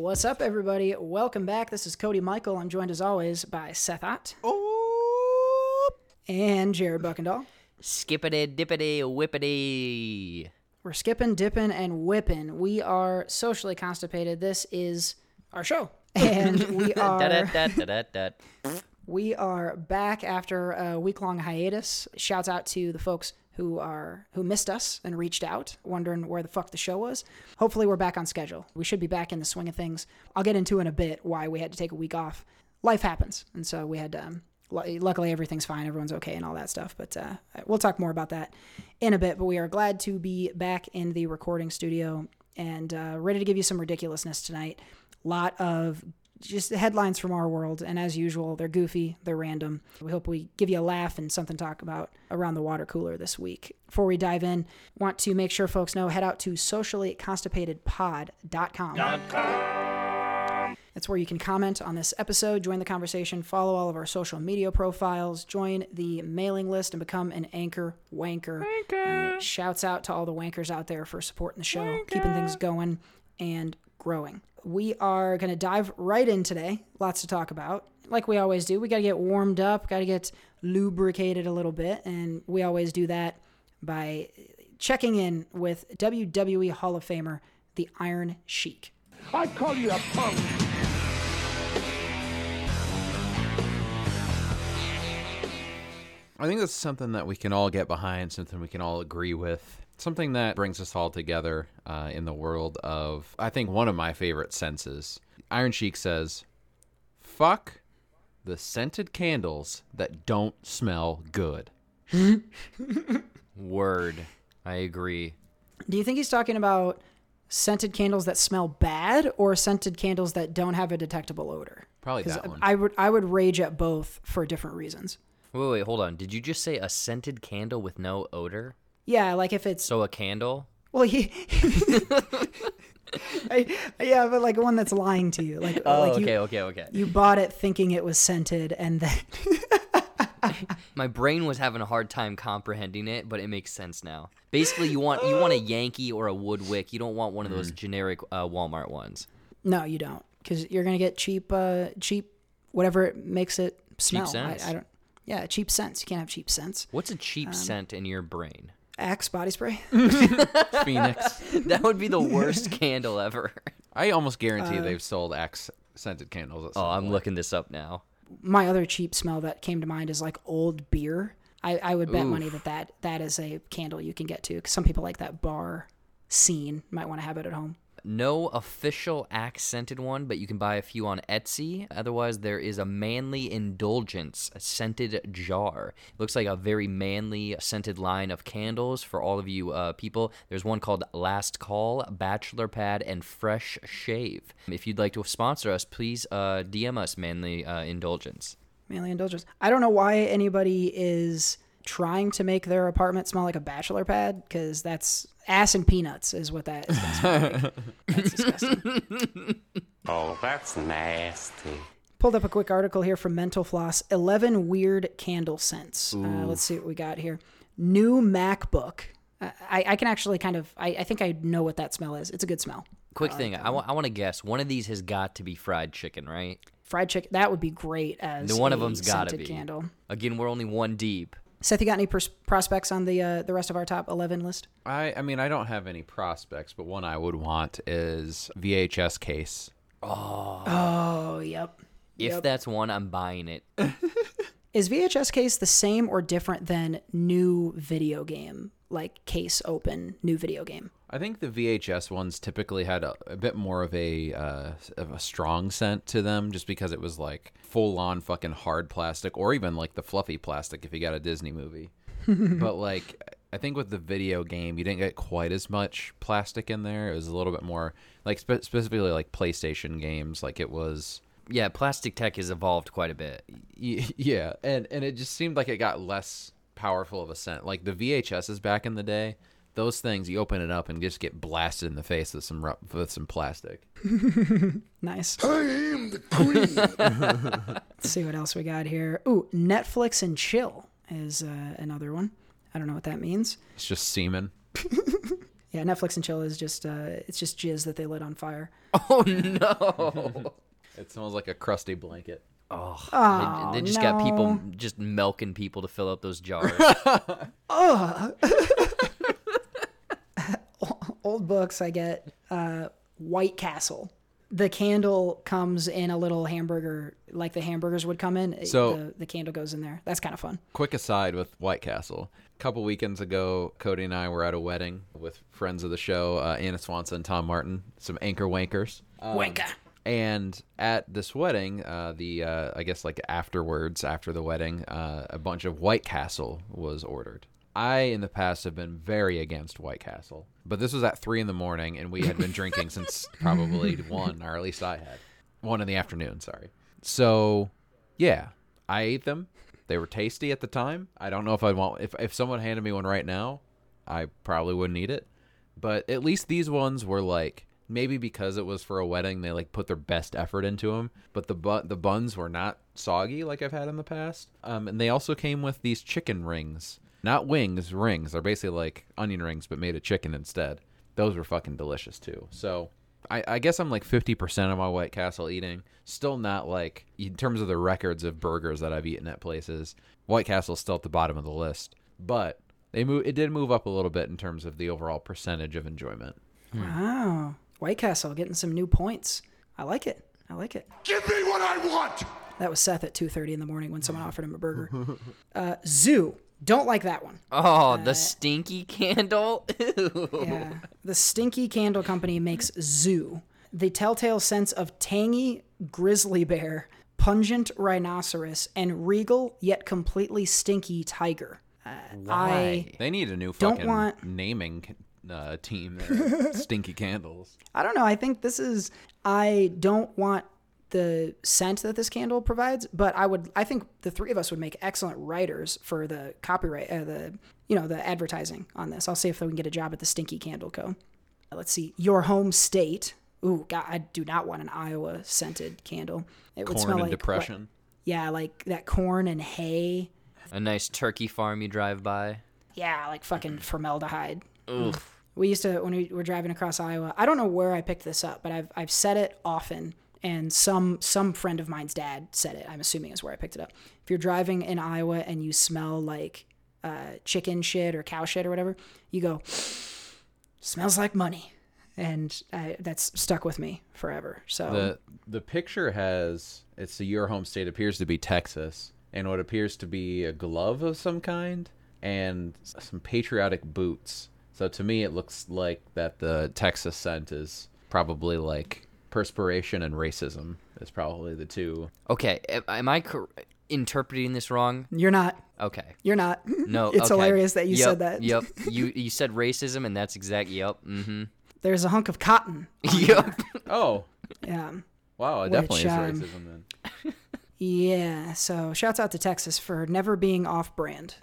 What's up, everybody? Welcome back. This is Cody Michael. I'm joined, as always, by Seth Ott. Oh! And Jared Buckendahl. Skippity, dippity, whippity. We're skipping, dipping, and whipping. We are socially constipated. This is our show. And we are... We are back after a week-long hiatus. Shouts out to the folks who missed us and reached out, wondering where the fuck the show was. Hopefully we're back on schedule. We should be back in the swing of things. I'll get into in a bit why we had to take a week off. Life happens. And so we had to... luckily, everything's fine. Everyone's okay and all that stuff. But we'll talk more about that in a bit. But we are glad to be back in the recording studio and ready to give you some ridiculousness tonight. A lot of just headlines from our world. And as usual, they're goofy. They're random. We hope we give you a laugh and something to talk about around the water cooler this week. Before we dive in, want to make sure folks know, head out to sociallyconstipatedpod.com. That's where you can comment on this episode, join the conversation, follow all of our social media profiles, join the mailing list, and become an anchor wanker. Shouts out to all the wankers out there for supporting the show, keeping things going and growing. We are going to dive right in today. Lots to talk about. Like we always do, we got to get warmed up, got to get lubricated a little bit, and we always do that by checking in with WWE Hall of Famer, the Iron Sheik. I call you a punk. I think that's something that we can all get behind, something we can all agree with, something that brings us all together in the world of, I think, one of my favorite senses. Iron Sheik says, "Fuck the scented candles that don't smell good." Word. I agree. Do you think he's talking about scented candles that smell bad or scented candles that don't have a detectable odor? Probably that one. I would rage at both for different reasons. Wait, hold on. Did you just say a scented candle with no odor? Yeah, like if it's... So a candle? Well, yeah, but like one that's lying to you. Like, okay. You bought it thinking it was scented and then... My brain was having a hard time comprehending it, but it makes sense now. Basically, you want a Yankee or a Woodwick. You don't want one of those generic Walmart ones. No, you don't, because you're gonna get cheap whatever it makes it smell. Cheap scents. I don't. Yeah, cheap scents. You can't have cheap scents. What's a cheap scent in your brain? Axe body spray. Phoenix. That would be the worst candle ever. I almost guarantee they've sold Axe scented candles at some point. I'm looking this up now. My other cheap smell that came to mind is like old beer. I would bet money that is a candle you can get to, because some people like that bar scene might want to have it at home. No official Axe scented one, but you can buy a few on Etsy. Otherwise, there is a Manly Indulgence scented jar. It looks like a very manly scented line of candles for all of you people. There's one called Last Call, Bachelor Pad, and Fresh Shave. If you'd like to sponsor us, please DM us Manly Indulgence. Manly Indulgence. I don't know why anybody is trying to make their apartment smell like a bachelor pad, because that's ass and peanuts is what that is going to smell like. That's disgusting. Oh, that's nasty. Pulled up a quick article here from Mental Floss. 11 weird candle scents. Let's see what we got here. New MacBook. I can actually kind of, I think I know what that smell is. It's a good smell. Quick thing. I want to guess. One of these has got to be fried chicken, right? Fried chicken. That would be great as one of them's got to be candle. Again, we're only one deep. Seth, you got any prospects on the rest of our top 11 list? I mean, I don't have any prospects, but one I would want is VHS case. Oh, yep. If that's one, I'm buying it. Is VHS case the same or different than new video game? Like case open, new video game? I think the VHS ones typically had a bit more of a strong scent to them, just because it was like full-on fucking hard plastic, or even like the fluffy plastic if you got a Disney movie. But like, I think with the video game, you didn't get quite as much plastic in there. It was a little bit more, like specifically like PlayStation games, like it was... Yeah, plastic tech has evolved quite a bit. Yeah, and it just seemed like it got less powerful of a scent. Like the VHSs back in the day... Those things, you open it up and just get blasted in the face with some plastic. Nice. I am the queen. Let's see what else we got here. Ooh, Netflix and chill is another one. I don't know what that means. It's just semen. Yeah, Netflix and chill is just it's just jizz that they lit on fire. Oh no! It smells like a crusty blanket. Oh, they just no. got people just milking people to fill up those jars. Oh. Old books, I get White Castle. The candle comes in a little hamburger, like the hamburgers would come in. So the candle goes in there. That's kind of fun. Quick aside with White Castle. A couple weekends ago, Cody and I were at a wedding with friends of the show, Anna Swanson and Tom Martin, some anchor wankers. Wanker. And at this wedding, I guess like afterwards, after the wedding, a bunch of White Castle was ordered. I, in the past, have been very against White Castle. But this was at 3 in the morning, and we had been drinking since probably 1, or at least I had. 1 in the afternoon, sorry. So, yeah, I ate them. They were tasty at the time. I don't know if I'd want... If someone handed me one right now, I probably wouldn't eat it. But at least these ones were like... Maybe because it was for a wedding, they like put their best effort into them. But the buns were not soggy like I've had in the past. And they also came with these chicken rings. Not wings, rings. They're basically like onion rings, but made of chicken instead. Those were fucking delicious, too. So I guess I'm like 50% of my White Castle eating. Still not like, in terms of the records of burgers that I've eaten at places, White Castle's still at the bottom of the list. But it did move up a little bit in terms of the overall percentage of enjoyment. Wow. White Castle getting some new points. I like it. I like it. Give me what I want! That was Seth at 2:30 in the morning when someone offered him a burger. Zoo. Don't like that one. Oh, the stinky candle? Ew. Yeah. The stinky candle company makes Zoo, the telltale sense of tangy grizzly bear, pungent rhinoceros, and regal yet completely stinky tiger. Why? They need a new fucking naming team there. Stinky candles. I don't know. I think this is... I don't want... the scent that this candle provides, but I think the three of us would make excellent writers for the copyright, the advertising on this. I'll see if we can get a job at the Stinky Candle Co. Let's see, your home state. Ooh, God, I do not want an Iowa scented candle. It would smell like corn and depression. Yeah, like that corn and hay. A nice turkey farm you drive by. Yeah, like fucking formaldehyde. Oof. We used to, when we were driving across Iowa. I don't know where I picked this up, but I've said it often. And some friend of mine's dad said it, I'm assuming is where I picked it up. If you're driving in Iowa and you smell like chicken shit or cow shit or whatever, you go, smells like money. And that's stuck with me forever. So the picture has, it's the your home state, appears to be Texas, and what appears to be a glove of some kind and some patriotic boots. So to me, it looks like that the Texas scent is probably like... perspiration and racism is probably the two. Okay, am I interpreting this wrong? You're not. Okay. You're not. No, it's okay. Hilarious that you said that. Yep, you said racism, and that's exact. Yep. Mm-hmm. There's a hunk of cotton. Yep. Oh. Yeah. Wow, it definitely is racism then. Yeah. So, shouts out to Texas for never being off-brand.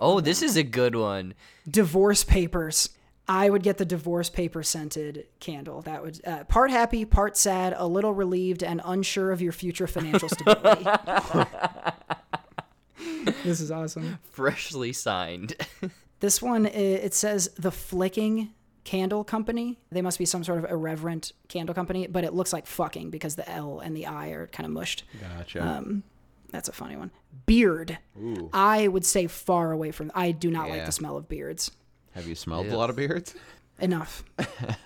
Oh, this is a good one. Divorce papers. I would get the divorce paper scented candle. That would part happy, part sad, a little relieved, and unsure of your future financial stability. This is awesome. Freshly signed. This one, it says the Flicking Candle Company. They must be some sort of irreverent candle company, but it looks like fucking because the L and the I are kind of mushed. Gotcha. That's a funny one. Beard. Ooh. I would stay far away from. I do not like the smell of beards. Have you smelled a lot of beards? Enough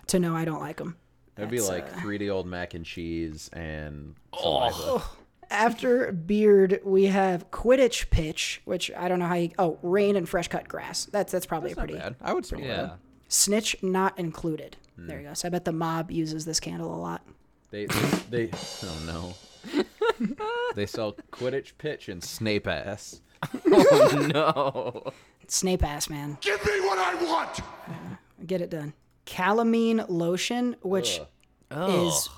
to know I don't like them. That'd be like 3D old mac and cheese and saliva. Oh. After beard, we have Quidditch pitch, which I don't know how you... Oh, rain and fresh cut grass. That's probably pretty... Not bad. I would smell that. Snitch not included. There you go. So I bet the mob uses this candle a lot. They oh no. They sell Quidditch pitch and Snape ass. Oh no. Snape ass, man. Give me what I want. Get it done. Calamine lotion, which is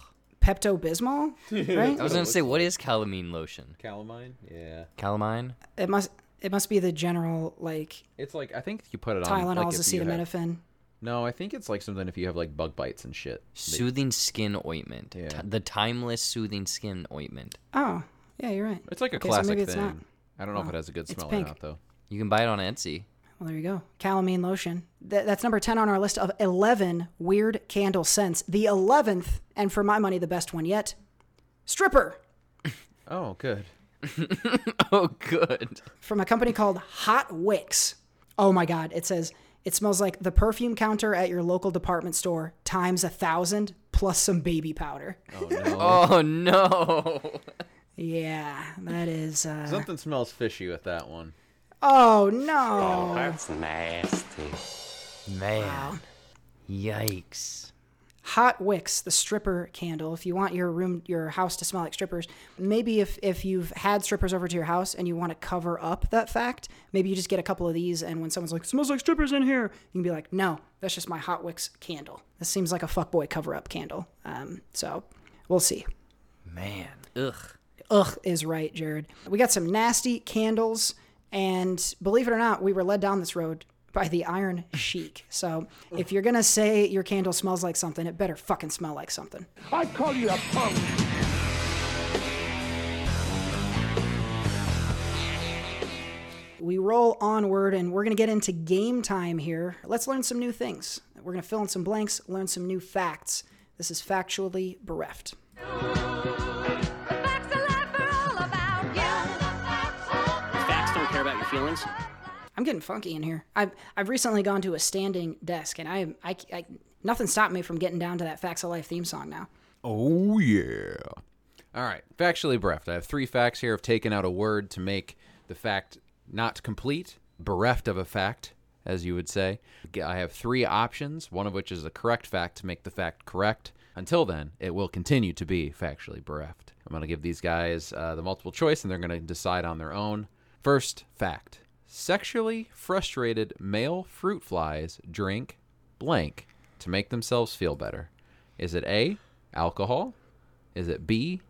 Pepto-Bismol, right? I was gonna say, what is calamine lotion? Calamine, yeah. Calamine. It must be the general like. It's like I think you put it on. Tylenol's acetaminophen. No, I think it's like something if you have like bug bites and shit. Soothing skin ointment. Yeah. The timeless soothing skin ointment. Oh, yeah, you're right. It's like a classic thing. I don't know if it has a good smell or not though. You can buy it on Etsy. Well, there you go. Calamine lotion. That's number 10 on our list of 11 weird candle scents. The 11th, and for my money, the best one yet, stripper. Oh, good. Oh, good. From a company called Hot Wicks. Oh, my God. It says, it smells like the perfume counter at your local department store times 1,000 plus some baby powder. Oh, no. Oh, no. Yeah, that is... something smells fishy with that one. Oh, no. Oh, that's nasty. Man. Wow. Yikes. Hot Wicks, the stripper candle. If you want your house to smell like strippers, maybe if you've had strippers over to your house and you want to cover up that fact, maybe you just get a couple of these, and when someone's like, smells like strippers in here, you can be like, no, that's just my Hot Wicks candle. This seems like a fuckboy cover-up candle. So we'll see. Man. Ugh. Ugh is right, Jared. We got some nasty candles. And believe it or not, we were led down this road by the Iron Sheik. So if you're going to say your candle smells like something, it better fucking smell like something. I call you a punk. We roll onward, and we're going to get into game time here. Let's learn some new things. We're going to fill in some blanks, learn some new facts. This is Factually Bereft. Feelings? I'm getting funky in here. I've recently gone to a standing desk, and I nothing stopped me from getting down to that Facts of Life theme song now. Oh, yeah. All right. Factually bereft. I have three facts here. I've taken out a word to make the fact not complete, bereft of a fact, as you would say. I have three options, one of which is a correct fact to make the fact correct. Until then, it will continue to be factually bereft. I'm going to give these guys the multiple choice, and they're going to decide on their own. First fact, sexually frustrated male fruit flies drink blank to make themselves feel better. Is it A, alcohol? Is it B,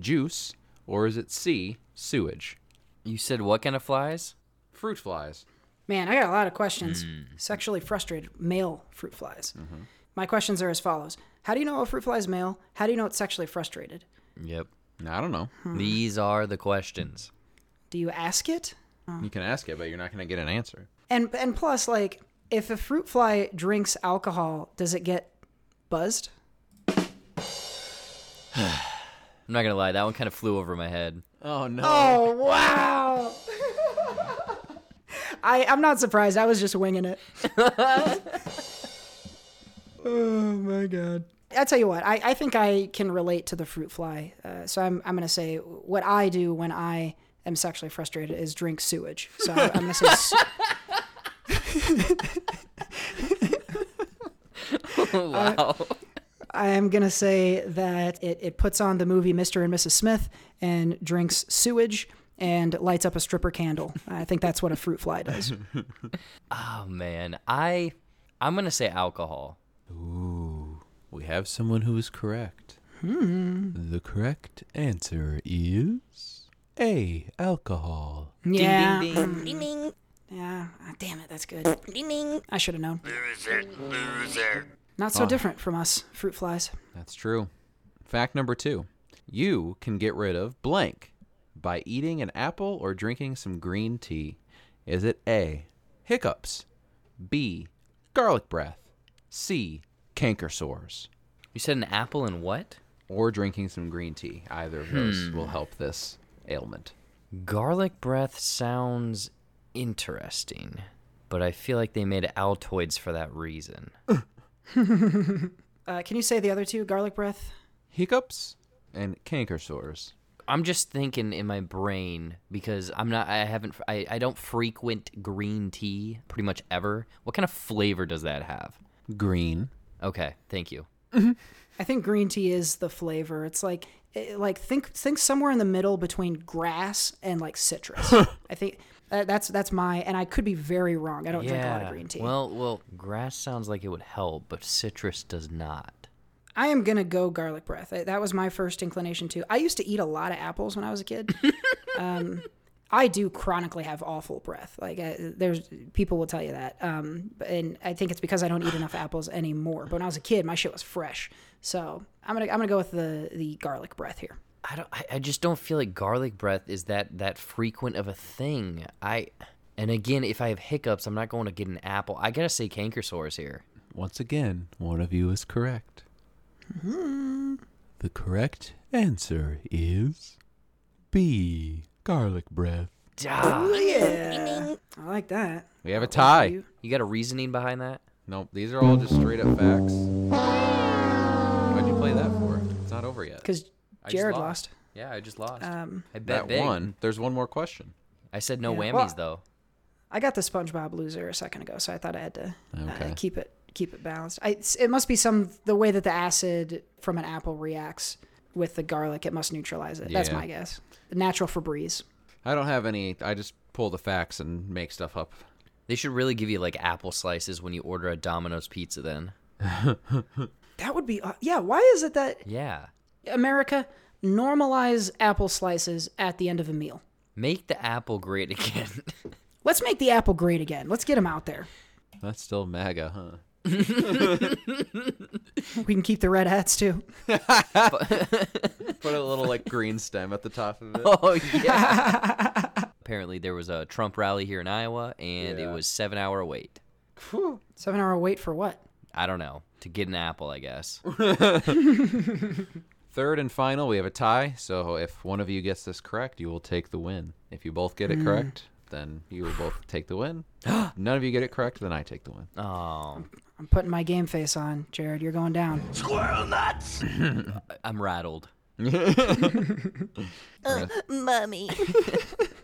juice? Or is it C, sewage? You said what kind of flies? Fruit flies. Man, I got a lot of questions. Sexually frustrated male fruit flies. Mm-hmm. My questions are as follows. How do you know a fruit fly is male? How do you know it's sexually frustrated? Yep. I don't know. These are the questions. Do you ask it? Oh. You can ask it, but you're not going to get an answer. And plus, like, if a fruit fly drinks alcohol, does it get buzzed? I'm not going to lie. That one kind of flew over my head. Oh, no. Oh, wow. I'm not surprised. I was just winging it. Oh, my God. I tell you what, I think I can relate to the fruit fly. So I'm going to say what I do when I'm sexually frustrated is drink sewage. So I'm going to say... wow. I am going to say that it puts on the movie Mr. and Mrs. Smith and drinks sewage and lights up a stripper candle. I think that's what a fruit fly does. Oh, man. I'm going to say alcohol. Ooh. We have someone who is correct. The correct answer is... A, alcohol. Yeah. Ding, ding, ding. Ding, ding. Yeah. Oh, damn it, that's good. Ding, ding. I should have known. Loser. Not so different from us, fruit flies. That's true. Fact number 2. You can get rid of blank by eating an apple or drinking some green tea. Is it A, hiccups? B, garlic breath? C, canker sores? You said an apple and what? Or drinking some green tea. Either of those will help this ailment. Garlic breath sounds interesting, but I feel like they made Altoids for that reason. Can you say the other two? Garlic breath, hiccups, and canker sores. I'm just thinking in my brain because I don't frequent green tea pretty much ever. What kind of flavor does that have? Green. Okay, thank you. I think green tea is the flavor. It's like think somewhere in the middle between grass and like citrus. I think that's my, and I could be very wrong. I don't drink a lot of green tea. Well, grass sounds like it would help, but citrus does not. I am gonna go garlic breath. That was my first inclination too. I used to eat a lot of apples when I was a kid. I do chronically have awful breath. Like there's people will tell you that, and I think it's because I don't eat enough apples anymore. But when I was a kid, my shit was fresh. So I'm gonna go with the garlic breath here. I just don't feel like garlic breath is that frequent of a thing. I And again, if I have hiccups, I'm not going to get an apple. I gotta say cankersaurus here. Once again, one of you is correct. The correct answer is B, garlic breath. Oh, yeah. I like that. We have a tie. You got a reasoning behind that? Nope. These are all just straight up facts. Why'd you play that for? It's not over yet. Because Jared lost. Yeah, I just lost. I bet that one. There's one more question. I said no whammies, though. I got the SpongeBob loser a second ago, so I thought I had to keep it balanced. It must be the way that the acid from an apple reacts with the garlic. It must neutralize it. Yeah. That's my guess. Natural Febreze. I don't have any. I just pull the facts and make stuff up. They should really give you like apple slices when you order a Domino's pizza then. That would be, why is it that America normalize apple slices at the end of a meal? Make the apple great again. Let's make the apple great again. Let's get them out there. That's still MAGA, huh? We can keep the red hats too. Put a little like green stem at the top of it. Oh yeah. Apparently there was a Trump rally here in Iowa, and it was 7-hour wait. 7-hour wait for what? I don't know. To get an apple, I guess. Third and final, we have a tie. So if one of you gets this correct, you will take the win. If you both get it correct, then you will both take the win. None of you get it correct, then I take the win. Oh. I'm putting my game face on, Jared. You're going down. Squirrel nuts! I'm rattled. Mummy.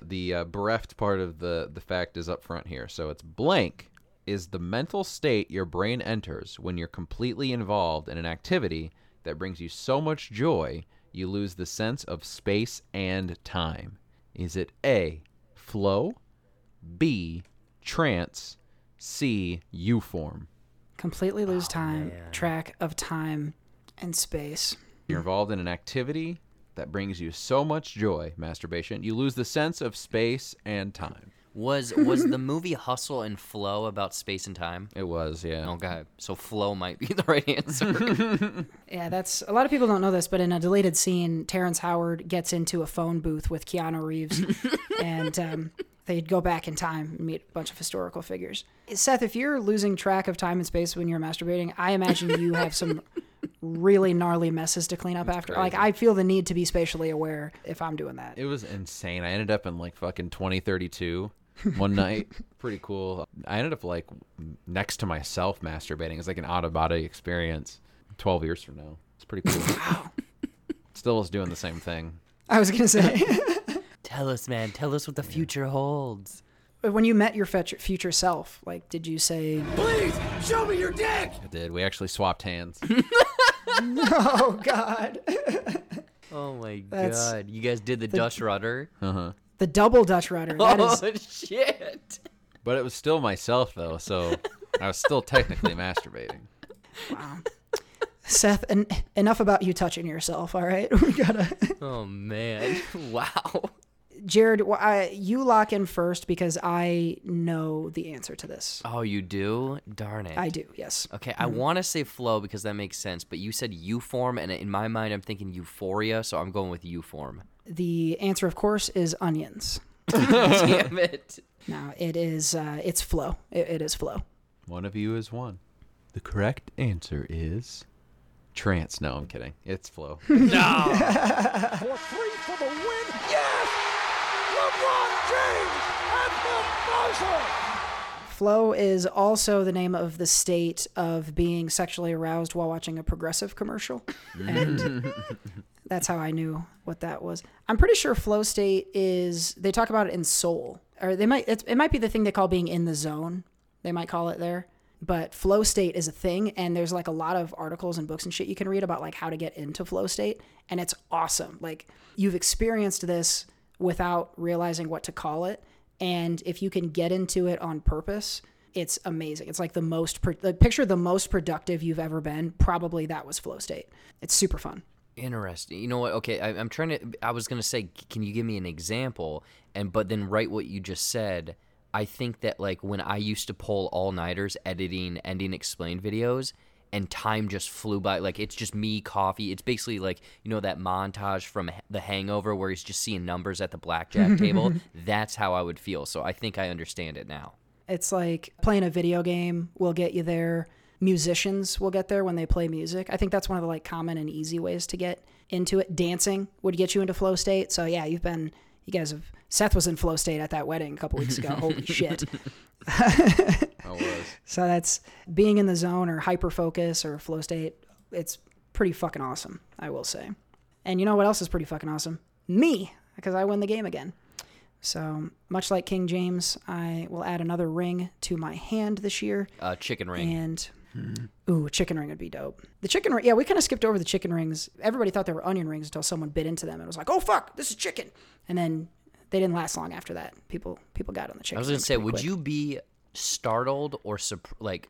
The bereft part of the fact is up front here. So it's blank is the mental state your brain enters when you're completely involved in an activity that brings you so much joy, you lose the sense of space and time. Is it A, flow, B, trance, C, U-form? Completely lose track of time and space. You're involved in an activity that brings you so much joy, masturbation, you lose the sense of space and time. Was the movie Hustle and Flow about space and time? It was, yeah. Okay, so flow might be the right answer. Yeah, that's a lot of people don't know this, but in a deleted scene, Terrence Howard gets into a phone booth with Keanu Reeves, and they'd go back in time and meet a bunch of historical figures. Seth, if you're losing track of time and space when you're masturbating, I imagine you have some really gnarly messes to clean up after. Crazy. Like, I feel the need to be spatially aware if I'm doing that. It was insane. I ended up in like fucking 2032. One night, pretty cool. I ended up like next to myself masturbating. It's like an out of body experience. 12 years from now, it's pretty cool. Wow. Still is doing the same thing. I was gonna say. Tell us, man. Tell us what the future holds. When you met your future self, like, did you say, "Please show me your dick"? I did. We actually swapped hands. Oh God. Oh my God. You guys did the Dutch rudder. Uh huh. The double Dutch rudder. Shit. But it was still myself, though, so I was still technically masturbating. Wow. Seth, enough about you touching yourself, all right? We gotta... Oh, man. Wow. Jared, you lock in first because I know the answer to this. Oh, you do? Darn it. I do, yes. Okay, I want to say flow because that makes sense, but you said U-form, and in my mind, I'm thinking euphoria, so I'm going with U-form. The answer, of course, is onions. Damn it. No, it is, it's flow. It is flow. One of you is one. The correct answer is trance. No, I'm kidding. It's flow. No! For 3 for the win. Yes! LeBron James and the buzzer! Flow is also the name of the state of being sexually aroused while watching a Progressive commercial. And... That's how I knew what that was. I'm pretty sure flow state is, they talk about it in Soul. Or it might be the thing they call being in the zone. They might call it there. But flow state is a thing, and there's like a lot of articles and books and shit you can read about like how to get into flow state, and it's awesome. Like, you've experienced this without realizing what to call it, and if you can get into it on purpose, it's amazing. It's like the most, picture the most productive you've ever been. Probably that was flow state. It's super fun. Interesting. You know what? Okay, I'm trying to. I was gonna say, can you give me an example? But then write what you just said. I think that like when I used to pull all-nighters editing Ending Explained videos, and time just flew by. Like, it's just me, coffee. It's basically like, you know, that montage from The Hangover where he's just seeing numbers at the blackjack table. That's how I would feel. So I think I understand it now. It's like playing a video game will get you there. Musicians will get there when they play music. I think that's one of the like common and easy ways to get into it. Dancing would get you into flow state. So yeah, Seth was in flow state at that wedding a couple weeks ago. Holy shit. I was. So that's being in the zone or hyper focus or flow state. It's pretty fucking awesome, I will say. And you know what else is pretty fucking awesome? Me, because I win the game again. So much like King James, I will add another ring to my hand this year. Chicken ring. And ooh, chicken ring would be dope. The chicken ring, yeah, we kind of skipped over the chicken rings. Everybody thought they were onion rings until someone bit into them and was like, "Oh fuck, this is chicken!" And then they didn't last long after that. People got on the chicken. I was gonna say, would you be startled or like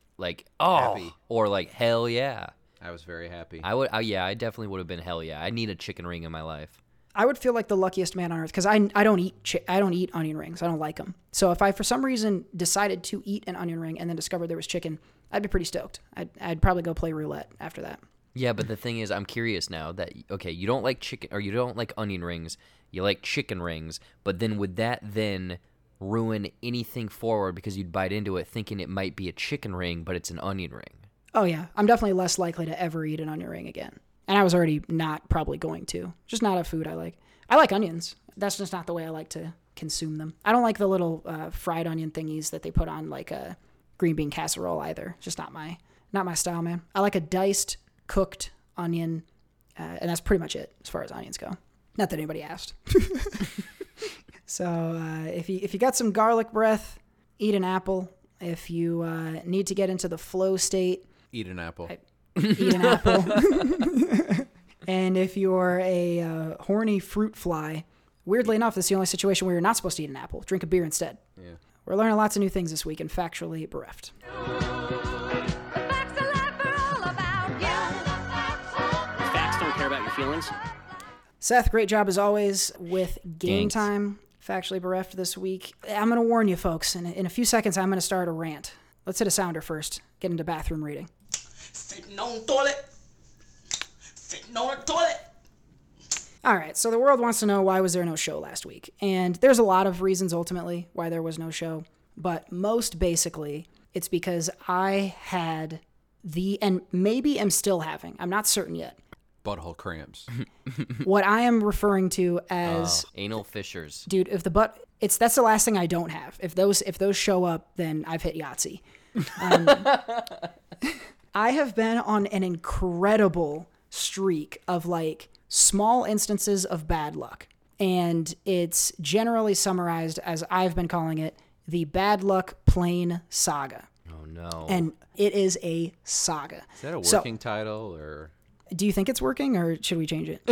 oh, happy. Or like hell yeah? I was very happy. I would, yeah, I definitely would have been hell yeah. I need a chicken ring in my life. I would feel like the luckiest man on earth because I don't eat onion rings. I don't like them. So if I for some reason decided to eat an onion ring and then discovered there was chicken, I'd be pretty stoked. I'd probably go play roulette after that. Yeah, but the thing is, I'm curious now that, okay, you don't like chicken or you don't like onion rings. You like chicken rings, but then would that then ruin anything forward because you'd bite into it thinking it might be a chicken ring, but it's an onion ring? Oh yeah, I'm definitely less likely to ever eat an onion ring again. And I was already not probably going to. Just not a food I like. I like onions. That's just not the way I like to consume them. I don't like the little fried onion thingies that they put on like a green bean casserole either. It's just not my style, man. I like a diced, cooked onion, and that's pretty much it as far as onions go. Not that anybody asked. So if you got some garlic breath, eat an apple. If you need to get into the flow state, eat an apple. Eat an apple. And if you're a horny fruit fly, weirdly enough, that's the only situation where you're not supposed to eat an apple. Drink a beer instead. Yeah. We're learning lots of new things this week in Factually Bereft. Facts are life are all about you. Facts don't care about your feelings. Seth, great job as always with Game Time. Factually Bereft this week. I'm going to warn you, folks. In a few seconds, I'm going to start a rant. Let's hit a sounder first. Get into bathroom reading. Sitting on the toilet. Sitting on the toilet. All right, so the world wants to know, why was there no show last week? And there's a lot of reasons ultimately why there was no show, but most basically it's because I had and maybe am still having, I'm not certain yet, butthole cramps. What I am referring to as anal fissures. Dude, if the butt, that's the last thing I don't have. If those show up, then I've hit Yahtzee. I have been on an incredible streak of like small instances of bad luck. And it's generally summarized as, I've been calling it, the bad luck plane saga. Oh no. And it is a saga. Is that a working title or? Do you think it's working or should we change it?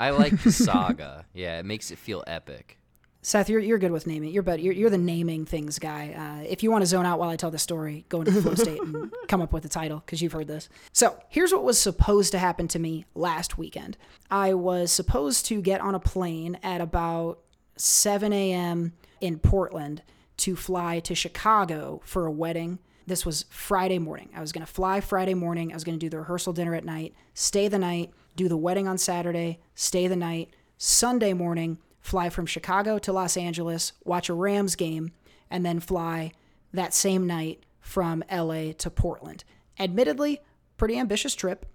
I like the saga. Yeah, it makes it feel epic. Seth, you're good with naming. You're better. You're the naming things guy. If you want to zone out while I tell the story, go into the flow state and come up with a title because you've heard this. So here's what was supposed to happen to me last weekend. I was supposed to get on a plane at about 7 a.m. in Portland to fly to Chicago for a wedding. This was Friday morning. I was going to fly Friday morning. I was going to do the rehearsal dinner at night, stay the night, do the wedding on Saturday, stay the night, Sunday morning, fly from Chicago to Los Angeles, watch a Rams game, and then fly that same night from LA to Portland. Admittedly, pretty ambitious trip,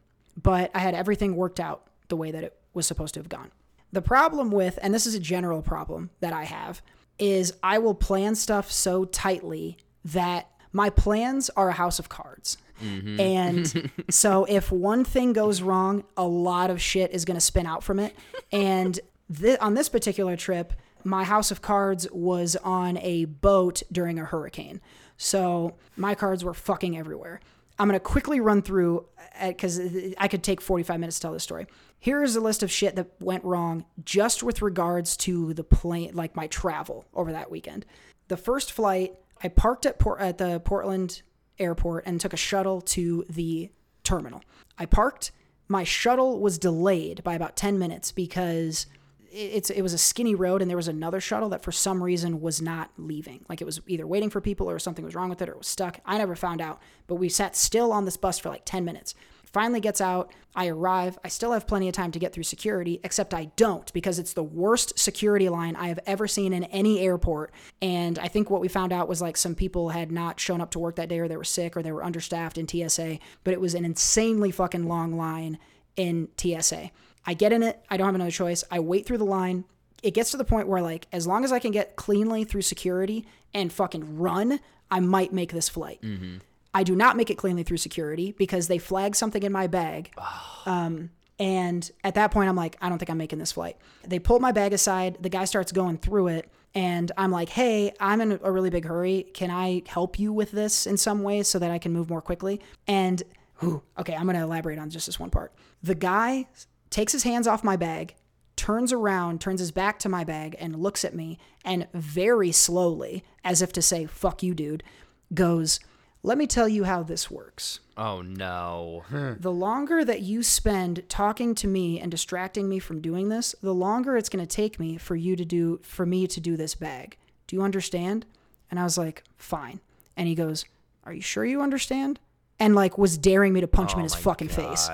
but I had everything worked out the way that it was supposed to have gone. The problem with, and this is a general problem that I have, is I will plan stuff so tightly that my plans are a house of cards. Mm-hmm. And so if one thing goes wrong, a lot of shit is going to spin out from it. And on this particular trip, my house of cards was on a boat during a hurricane. So my cards were fucking everywhere. I'm going to quickly run through, because I could take 45 minutes to tell this story. Here's a list of shit that went wrong just with regards to the plane, like my travel over that weekend. The first flight, I parked at the Portland airport and took a shuttle to the terminal. I parked. My shuttle was delayed by about 10 minutes because it was a skinny road, and there was another shuttle that for some reason was not leaving. Like, it was either waiting for people or something was wrong with it or it was stuck. I never found out, but we sat still on this bus for like 10 minutes. Finally gets out. I arrive. I still have plenty of time to get through security, except I don't, because it's the worst security line I have ever seen in any airport. And I think what we found out was like some people had not shown up to work that day, or they were sick, or they were understaffed in TSA, but it was an insanely fucking long line in TSA. I get in it. I don't have another choice. I wait through the line. It gets to the point where, like, as long as I can get cleanly through security and fucking run, I might make this flight. Mm-hmm. I do not make it cleanly through security because they flag something in my bag. And at that point, I'm like, I don't think I'm making this flight. They pull my bag aside. The guy starts going through it. And I'm like, hey, I'm in a really big hurry. Can I help you with this in some way so that I can move more quickly? And, okay, I'm going to elaborate on just this one part. The guy takes his hands off my bag, turns around, turns his back to my bag, and looks at me, and very slowly, as if to say, fuck you, dude, goes, let me tell you how this works. Oh, no. The longer that you spend talking to me and distracting me from doing this, the longer it's going to take me for me to do this bag. Do you understand? And I was like, fine. And he goes, are you sure you understand? And, like, was daring me to punch him in his fucking face.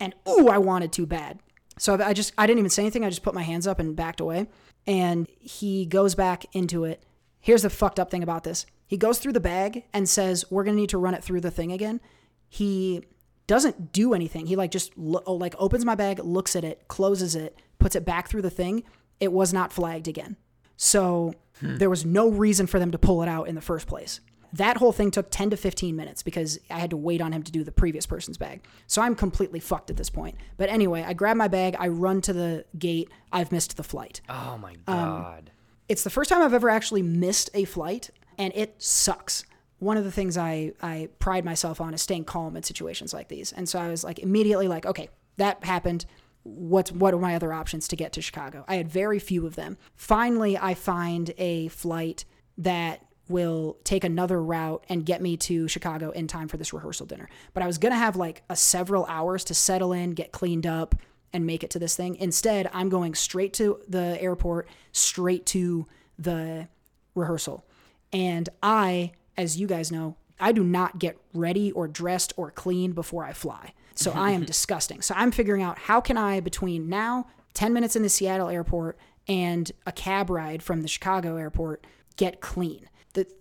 And, I wanted to bad. So I didn't even say anything. I just put my hands up and backed away. And he goes back into it. Here's the fucked up thing about this. He goes through the bag and says, we're going to need to run it through the thing again. He doesn't do anything. He, like, just opens my bag, looks at it, closes it, puts it back through the thing. It was not flagged again. So there was no reason for them to pull it out in the first place. That whole thing took 10 to 15 minutes because I had to wait on him to do the previous person's bag. So I'm completely fucked at this point. But anyway, I grab my bag. I run to the gate. I've missed the flight. Oh, my God. It's the first time I've ever actually missed a flight, and it sucks. One of the things I pride myself on is staying calm in situations like these. And so I was like immediately like, okay, that happened. What are my other options to get to Chicago? I had very few of them. Finally, I find a flight that will take another route and get me to Chicago in time for this rehearsal dinner. But I was going to have like a several hours to settle in, get cleaned up, and make it to this thing. Instead, I'm going straight to the airport, straight to the rehearsal. And I, as you guys know, I do not get ready or dressed or clean before I fly. So I am disgusting. So I'm figuring out how can I, between now, 10 minutes in the Seattle airport and a cab ride from the Chicago airport, get clean.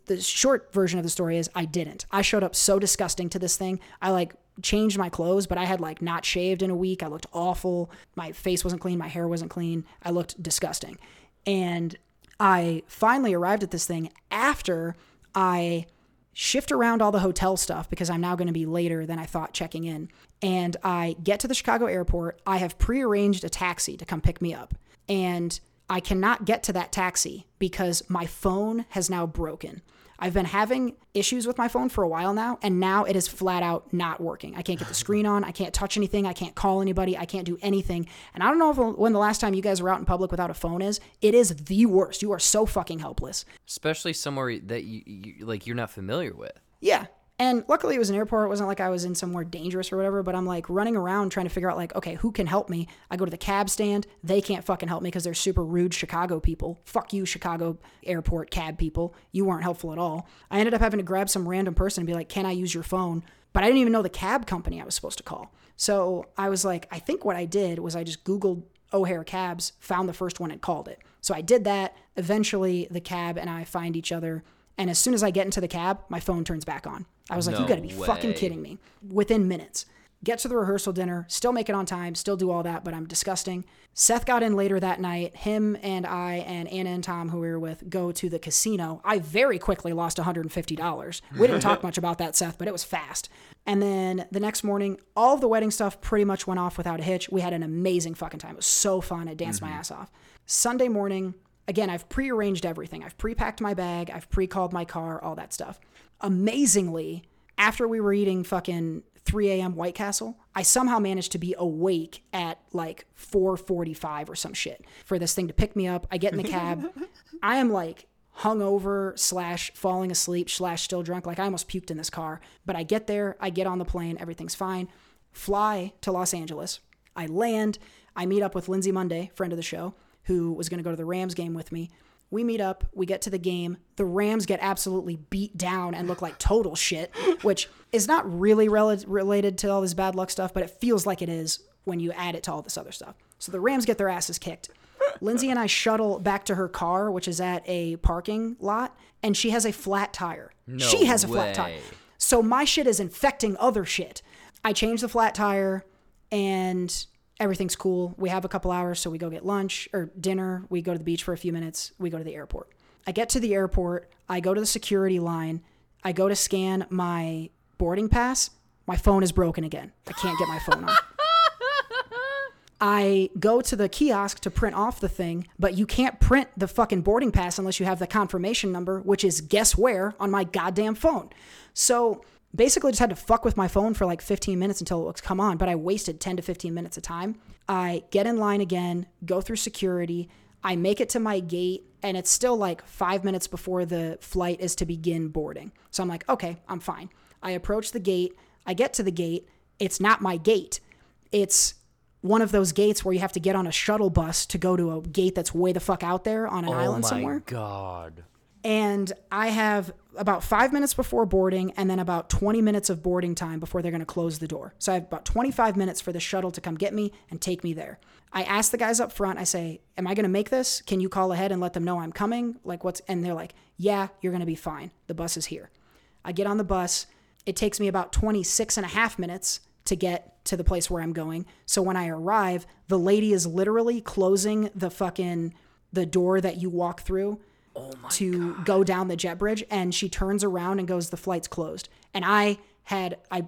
The short version of the story is I didn't. I showed up so disgusting to this thing. I like changed my clothes, but I had like not shaved in a week. I looked awful. My face wasn't clean. My hair wasn't clean. I looked disgusting. And I finally arrived at this thing after I shift around all the hotel stuff because I'm now going to be later than I thought checking in. And I get to the Chicago airport. I have prearranged a taxi to come pick me up. And I cannot get to that taxi because my phone has now broken. I've been having issues with my phone for a while now, and now it is flat out not working. I can't get the screen on. I can't touch anything. I can't call anybody. I can't do anything. And I don't know when the last time you guys were out in public without a phone is. It is the worst. You are so fucking helpless. Especially somewhere that you're not familiar with. Yeah. And luckily it was an airport. It wasn't like I was in somewhere dangerous or whatever, but I'm like running around trying to figure out like, okay, who can help me? I go to the cab stand. They can't fucking help me because they're super rude Chicago people. Fuck you, Chicago airport cab people. You weren't helpful at all. I ended up having to grab some random person and be like, can I use your phone? But I didn't even know the cab company I was supposed to call. So I was like, I think what I did was I just Googled O'Hare cabs, found the first one and called it. So I did that. Eventually the cab and I find each other. And as soon as I get into the cab, my phone turns back on. I was like, you gotta be fucking kidding me. Within minutes. Get to the rehearsal dinner, still make it on time, still do all that, but I'm disgusting. Seth got in later that night. Him and I and Anna and Tom, who we were with, go to the casino. I very quickly lost $150. We didn't talk much about that, Seth, but it was fast. And then the next morning, all of the wedding stuff pretty much went off without a hitch. We had an amazing fucking time. It was so fun. I danced my ass off. Sunday morning, again, I've prearranged everything. I've pre-packed my bag. I've pre-called my car, all that stuff. Amazingly, after we were eating fucking 3 a.m. White Castle, I somehow managed to be awake at like 4:45 or some shit for this thing to pick me up. I get in the cab. I am like hungover / falling asleep / still drunk. Like I almost puked in this car. But I get there. I get on the plane. Everything's fine. Fly to Los Angeles. I land. I meet up with Lindsay Monday, friend of the show. who was going to go to the Rams game with me. We meet up, we get to the game, the Rams get absolutely beat down and look like total shit, which is not really related to all this bad luck stuff, but it feels like it is when you add it to all this other stuff. So the Rams get their asses kicked. Lindsay and I shuttle back to her car, which is at a parking lot, and she has a flat tire. No she has a way. Flat tire. So my shit is infecting other shit. I change the flat tire, and everything's cool. We have a couple hours, so we go get lunch or dinner. We go to the beach for a few minutes. We go to the airport. I get to the airport. I go to the security line. I go to scan my boarding pass. My phone is broken again. I can't get my phone on. I go to the kiosk to print off the thing, but you can't print the fucking boarding pass unless you have the confirmation number, which is guess where on my goddamn phone. So basically just had to fuck with my phone for like 15 minutes until it looks come on, but I wasted 10 to 15 minutes of time. I get in line again, go through security. I make it to my gate, and it's still like 5 minutes before the flight is to begin boarding. So I'm like, okay, I'm fine. I approach the gate. I get to the gate. It's not my gate. It's one of those gates where you have to get on a shuttle bus to go to a gate that's way the fuck out there on an island somewhere. Oh, my God. And I have about 5 minutes before boarding and then about 20 minutes of boarding time before they're going to close the door. So I have about 25 minutes for the shuttle to come get me and take me there. I ask the guys up front, I say, am I going to make this? Can you call ahead and let them know I'm coming? Like, what's? And they're like, yeah, you're going to be fine. The bus is here. I get on the bus. It takes me about 26 and a half minutes to get to the place where I'm going. So when I arrive, the lady is literally closing the door that you walk through go down the jet bridge. And she turns around and goes, the flight's closed. And I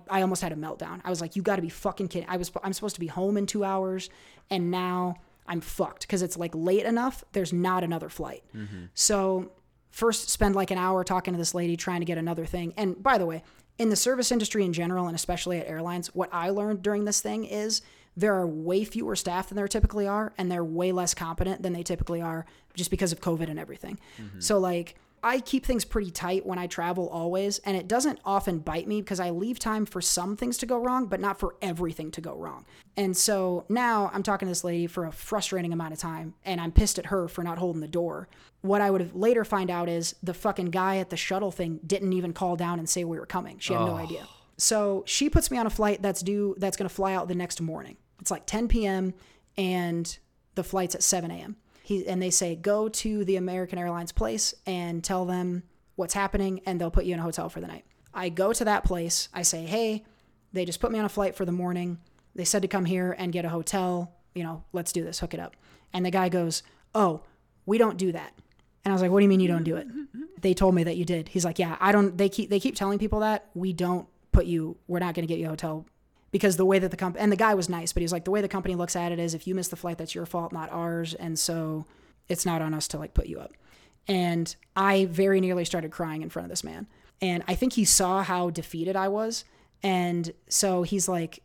almost had a meltdown. I was like, you got to be fucking kidding. I'm supposed to be home in 2 hours. And now I'm fucked because it's like late enough. There's not another flight. Mm-hmm. So first spend like an hour talking to this lady, trying to get another thing. And by the way, in the service industry in general, and especially at airlines, what I learned during this thing is there are way fewer staff than there typically are, and they're way less competent than they typically are just because of COVID and everything. Mm-hmm. So like I keep things pretty tight when I travel always, and it doesn't often bite me because I leave time for some things to go wrong, but not for everything to go wrong. And so now I'm talking to this lady for a frustrating amount of time, and I'm pissed at her for not holding the door. What I would have later find out is the fucking guy at the shuttle thing didn't even call down and say we were coming. She had no idea. So she puts me on a flight that's going to fly out the next morning. It's like 10 p.m. and the flight's at 7 a.m. And they say, go to the American Airlines place and tell them what's happening, and they'll put you in a hotel for the night. I go to that place. I say, hey, they just put me on a flight for the morning. They said to come here and get a hotel. You know, let's do this. Hook it up. And the guy goes, oh, we don't do that. And I was like, what do you mean you don't do it? They told me that you did. He's like, yeah, I don't, they keep telling people that we don't put you, we're not going to get you a hotel because the way that the company, and the guy was nice, but he was like, the way the company looks at it is if you miss the flight, that's your fault, not ours. And so it's not on us to like put you up. And I very nearly started crying in front of this man. And I think he saw how defeated I was. And so he's like,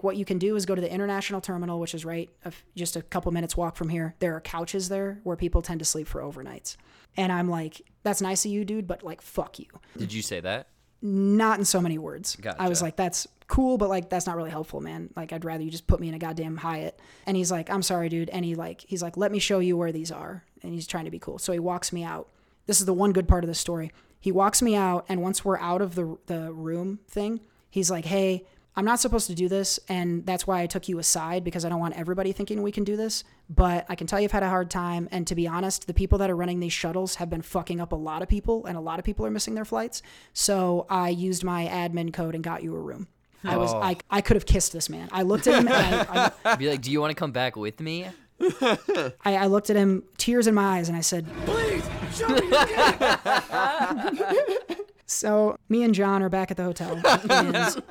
what you can do is go to the international terminal, which is right just a couple minutes walk from here. There are couches there where people tend to sleep for overnights. And I'm like, that's nice of you, dude, but like, fuck you. Did you say that? Not in so many words. Gotcha. I was like, that's cool, but like, that's not really helpful, man. Like, I'd rather you just put me in a goddamn Hyatt. And he's like, I'm sorry, dude. And he's like, let me show you where these are. And he's trying to be cool. So he walks me out. This is the one good part of the story. He walks me out. And once we're out of the room thing, he's like, hey, I'm not supposed to do this, and that's why I took you aside, because I don't want everybody thinking we can do this, but I can tell you've had a hard time, and to be honest, the people that are running these shuttles have been fucking up a lot of people, and a lot of people are missing their flights, so I used my admin code and got you a room. Oh. I could have kissed this man. I looked at him, and I'd be like, do you want to come back with me? I looked at him, tears in my eyes, and I said, please, show me again. So me and John are back at the hotel, and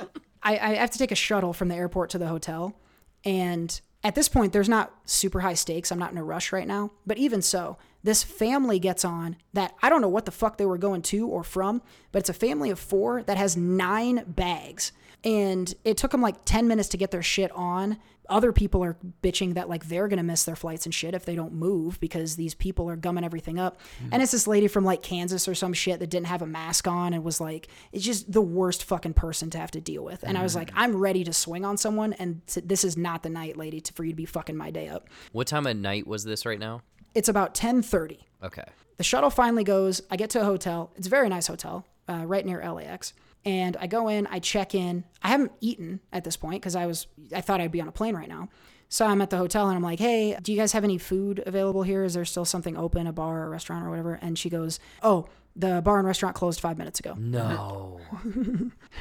I have to take a shuttle from the airport to the hotel. And at this point, there's not super high stakes. I'm not in a rush right now. But even so, this family gets on that I don't know what the fuck they were going to or from, but it's a family of four that has 9 bags. And it took them like 10 minutes to get their shit on. Other people are bitching that like they're going to miss their flights and shit if they don't move because these people are gumming everything up. Yeah. And it's this lady from like Kansas or some shit that didn't have a mask on and was like, it's just the worst fucking person to have to deal with. And I was like, I'm ready to swing on someone. And this is not the night, lady, for you to be fucking my day up. What time of night was this right now? It's about 10:30. Okay. The shuttle finally goes. I get to a hotel. It's a very nice hotel right near LAX. And I go in, I check in. I haven't eaten at this point because I thought I'd be on a plane right now. So I'm at the hotel and I'm like, hey, do you guys have any food available here? Is there still something open, a bar or a restaurant or whatever? And she goes, oh, the bar and restaurant closed 5 minutes ago. No.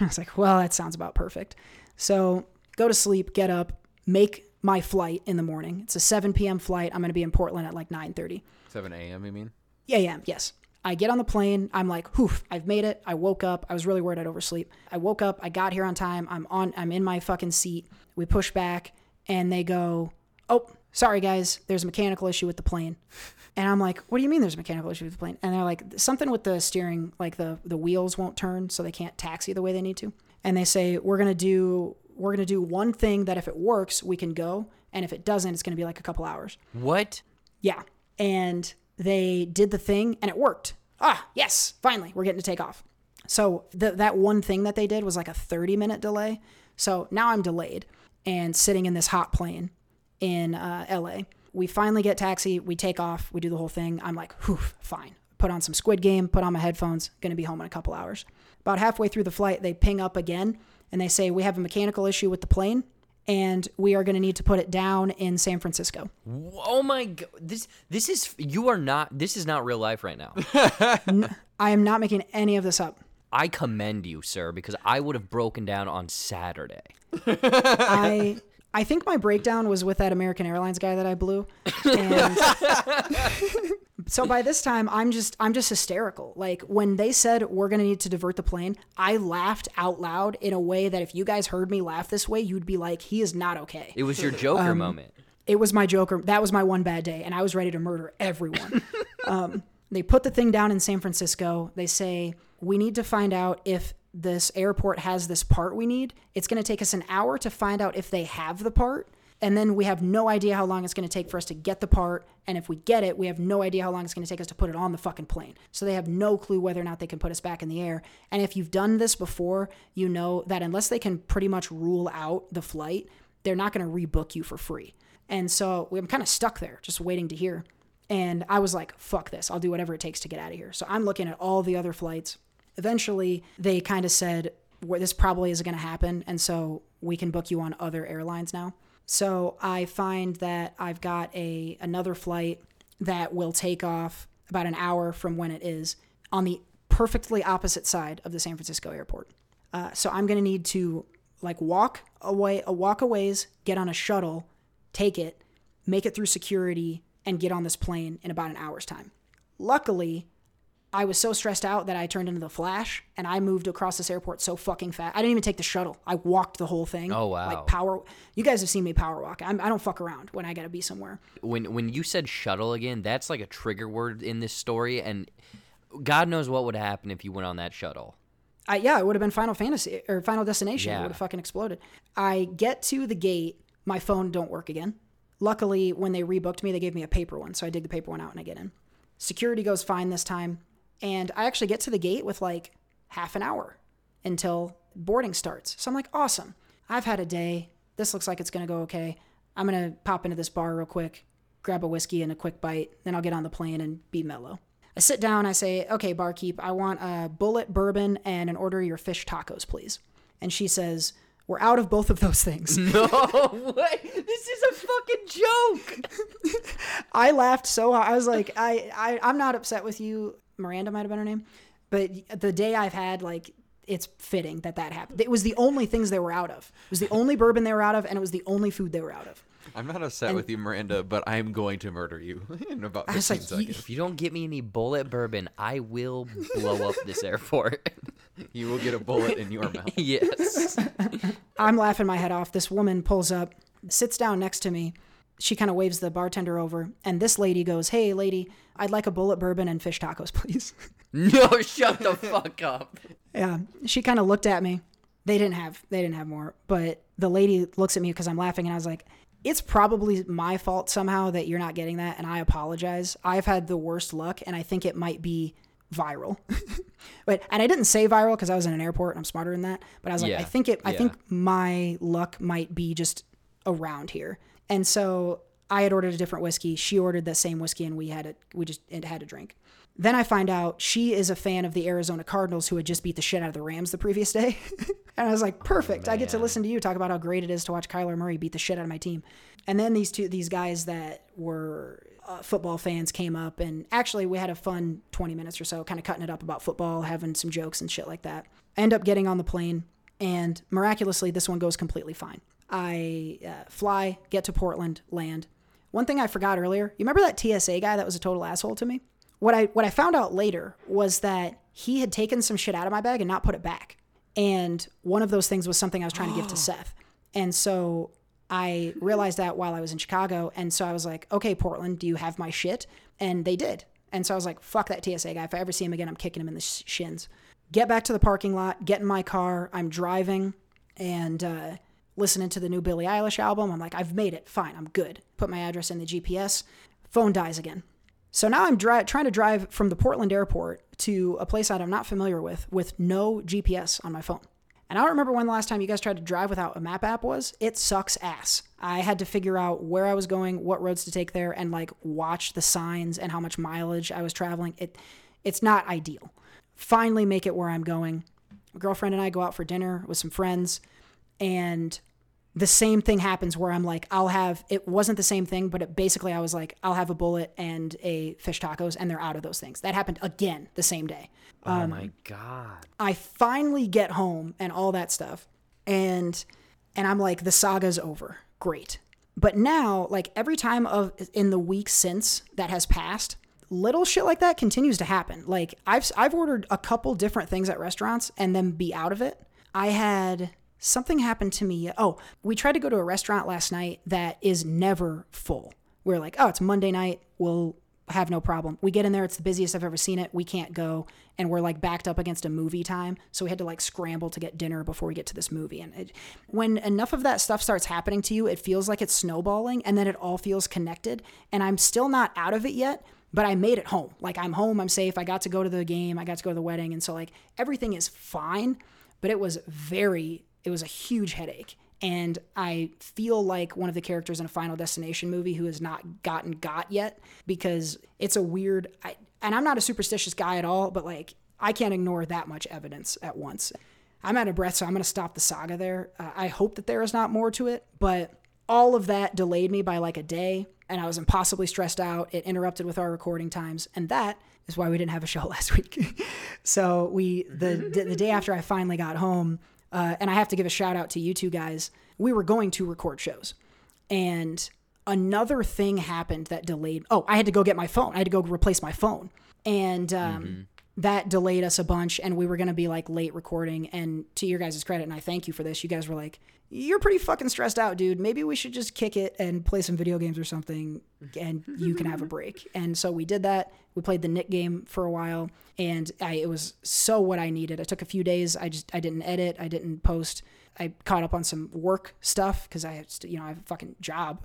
I was like, well, that sounds about perfect. So go to sleep, get up, make my flight in the morning. It's a 7 p.m. flight. I'm going to be in Portland at like 9:30. 7 a.m. you mean? Yeah, yeah, yes. I get on the plane. I'm like, whew, I've made it. I woke up. I was really worried I'd oversleep. I woke up. I got here on time. I'm in my fucking seat. We push back and they go, oh, sorry guys, there's a mechanical issue with the plane. And I'm like, what do you mean there's a mechanical issue with the plane? And they're like, something with the steering, like the wheels won't turn, so they can't taxi the way they need to. And they say, we're going to do one thing that if it works, we can go. And if it doesn't, it's going to be like a couple hours. What? Yeah. And they did the thing and it worked. Ah, yes, finally, we're getting to take off. So that one thing that they did was like a 30-minute delay. So now I'm delayed and sitting in this hot plane in LA. We finally get taxi, we take off, we do the whole thing. I'm like, whew, fine. Put on some Squid Game, put on my headphones, gonna be home in a couple hours. About halfway through the flight, they ping up again and they say, we have a mechanical issue with the plane. And we are going to need to put it down in San Francisco. Oh my God. This is not real life right now. I am not making any of this up. I commend you, sir, because I would have broken down on Saturday. I think my breakdown was with that American Airlines guy that I blew. And so by this time, I'm just hysterical. Like when they said we're going to need to divert the plane, I laughed out loud in a way that if you guys heard me laugh this way, you'd be like, he is not okay. It was your Joker moment. It was my Joker. That was my one bad day, and I was ready to murder everyone. They put the thing down in San Francisco. They say, we need to find out if this airport has this part we need. It's going to take us an hour to find out if they have the part. And then we have no idea how long it's going to take for us to get the part. And if we get it, we have no idea how long it's going to take us to put it on the fucking plane. So they have no clue whether or not they can put us back in the air. And if you've done this before, you know that unless they can pretty much rule out the flight, they're not going to rebook you for free. And so I'm kind of stuck there just waiting to hear. And I was like, fuck this. I'll do whatever it takes to get out of here. So I'm looking at all the other flights. Eventually, they kind of said, well, this probably isn't going to happen, and so we can book you on other airlines now. So I find that I've got another flight that will take off about an hour from when it is on the perfectly opposite side of the San Francisco airport. So I'm going to need to like walk a ways, get on a shuttle, take it, make it through security, and get on this plane in about an hour's time. Luckily, I was so stressed out that I turned into the Flash and I moved across this airport so fucking fast. I didn't even take the shuttle. I walked the whole thing. Oh, wow. Like power. You guys have seen me power walk. I don't fuck around when I got to be somewhere. When you said shuttle again, that's like a trigger word in this story. And God knows what would happen if you went on that shuttle. Yeah, it would have been Final Fantasy or Final Destination. Yeah. It would have fucking exploded. I get to the gate. My phone don't work again. Luckily, when they rebooked me, they gave me a paper one. So I dig the paper one out and I get in. Security goes fine this time. And I actually get to the gate with like half an hour until boarding starts. So I'm like, awesome. I've had a day. This looks like it's going to go okay. I'm going to pop into this bar real quick, grab a whiskey and a quick bite. Then I'll get on the plane and be mellow. I sit down. I say, okay, barkeep, I want a bullet bourbon and an order of your fish tacos, please. And she says, we're out of both of those things. No way. This is a fucking joke. I laughed so hard. I was like, I'm not upset with you. Miranda might have been her name, but the day I've had, like, it's fitting that happened. It was the only things they were out of. It was the only bourbon they were out of, and it was the only food they were out of. I'm not upset with you, Miranda, but I'm going to murder you in about 15 seconds. If you don't get me any bullet bourbon, I will blow up this airport. You will get a bullet in your mouth. Yes. I'm laughing my head off. This woman pulls up, sits down next to me, she kind of waves the bartender over, and this lady goes, "Hey, lady, I'd like a bullet bourbon and fish tacos, please." No, shut the fuck up. Yeah, she kind of looked at me. They didn't have more, but the lady looks at me because I'm laughing, and I was like, it's probably my fault somehow that you're not getting that, and I apologize. I've had the worst luck, and I think it might be viral. And I didn't say viral because I was in an airport and I'm smarter than that, but I was like, I think my luck might be just around here. And so I had ordered a different whiskey. She ordered that same whiskey, and we just had a drink. Then I find out she is a fan of the Arizona Cardinals, who had just beat the shit out of the Rams the previous day. And I was like, perfect. Oh, I get to listen to you talk about how great it is to watch Kyler Murray beat the shit out of my team. And then these guys that were football fans came up, and actually we had a fun 20 minutes or so kind of cutting it up about football, having some jokes and shit like that. I end up getting on the plane, and miraculously this one goes completely fine. I fly, get to Portland, land. One thing I forgot earlier, you remember that TSA guy that was a total asshole to me? What I found out later was that he had taken some shit out of my bag and not put it back. And one of those things was something I was trying to give to Seth. And so I realized that while I was in Chicago. And so I was like, okay, Portland, do you have my shit? And they did. And so I was like, fuck that TSA guy. If I ever see him again, I'm kicking him in the shins. Get back to the parking lot, get in my car. I'm driving and listening to the new Billie Eilish album. I'm like, I've made it. Fine, I'm good. Put my address in the GPS. Phone dies again. So now I'm trying to drive from the Portland airport to a place that I'm not familiar with no GPS on my phone. And I don't remember when the last time you guys tried to drive without a map app was. It sucks ass. I had to figure out where I was going, what roads to take there, and like watch the signs and how much mileage I was traveling. It's not ideal. Finally make it where I'm going. My girlfriend and I go out for dinner with some friends, and the same thing happens where I'm like, it wasn't the same thing, but basically I was like, I'll have a bullet and a fish tacos, and they're out of those things. That happened again the same day. Oh my God. I finally get home and all that stuff. And I'm like, the saga's over. Great. But now, like every time in the week since that has passed, little shit like that continues to happen. Like I've ordered a couple different things at restaurants and then be out of it. I had... Something happened to me. Oh, we tried to go to a restaurant last night that is never full. We're like, oh, it's Monday night. We'll have no problem. We get in there. It's the busiest I've ever seen it. We can't go. And we're like backed up against a movie time. So we had to like scramble to get dinner before we get to this movie. And when enough of that stuff starts happening to you, it feels like it's snowballing, and then it all feels connected. And I'm still not out of it yet, but I made it home. Like I'm home. I'm safe. I got to go to the game. I got to go to the wedding. And so like everything is fine, but it was a huge headache. And I feel like one of the characters in a Final Destination movie who has not got yet, because it's a weird, and I'm not a superstitious guy at all, but like I can't ignore that much evidence at once. I'm out of breath, so I'm going to stop the saga there. I hope that there is not more to it, but all of that delayed me by like a day, and I was impossibly stressed out. It interrupted with our recording times, and that is why we didn't have a show last week. So the day after I finally got home, and I have to give a shout out to you two guys. We were going to record shows, and another thing happened that delayed. Oh, I had to go get my phone. I had to go replace my phone, and that delayed us a bunch. And we were going to be like late recording. And to your guys' credit, and I thank you for this, you guys were like, "You're pretty fucking stressed out, dude. Maybe we should just kick it and play some video games or something, and you can have a break." And so we did that. We played the Nick game for a while, and it was so what I needed. I took a few days. I didn't edit. I didn't post. I caught up on some work stuff because I have a fucking job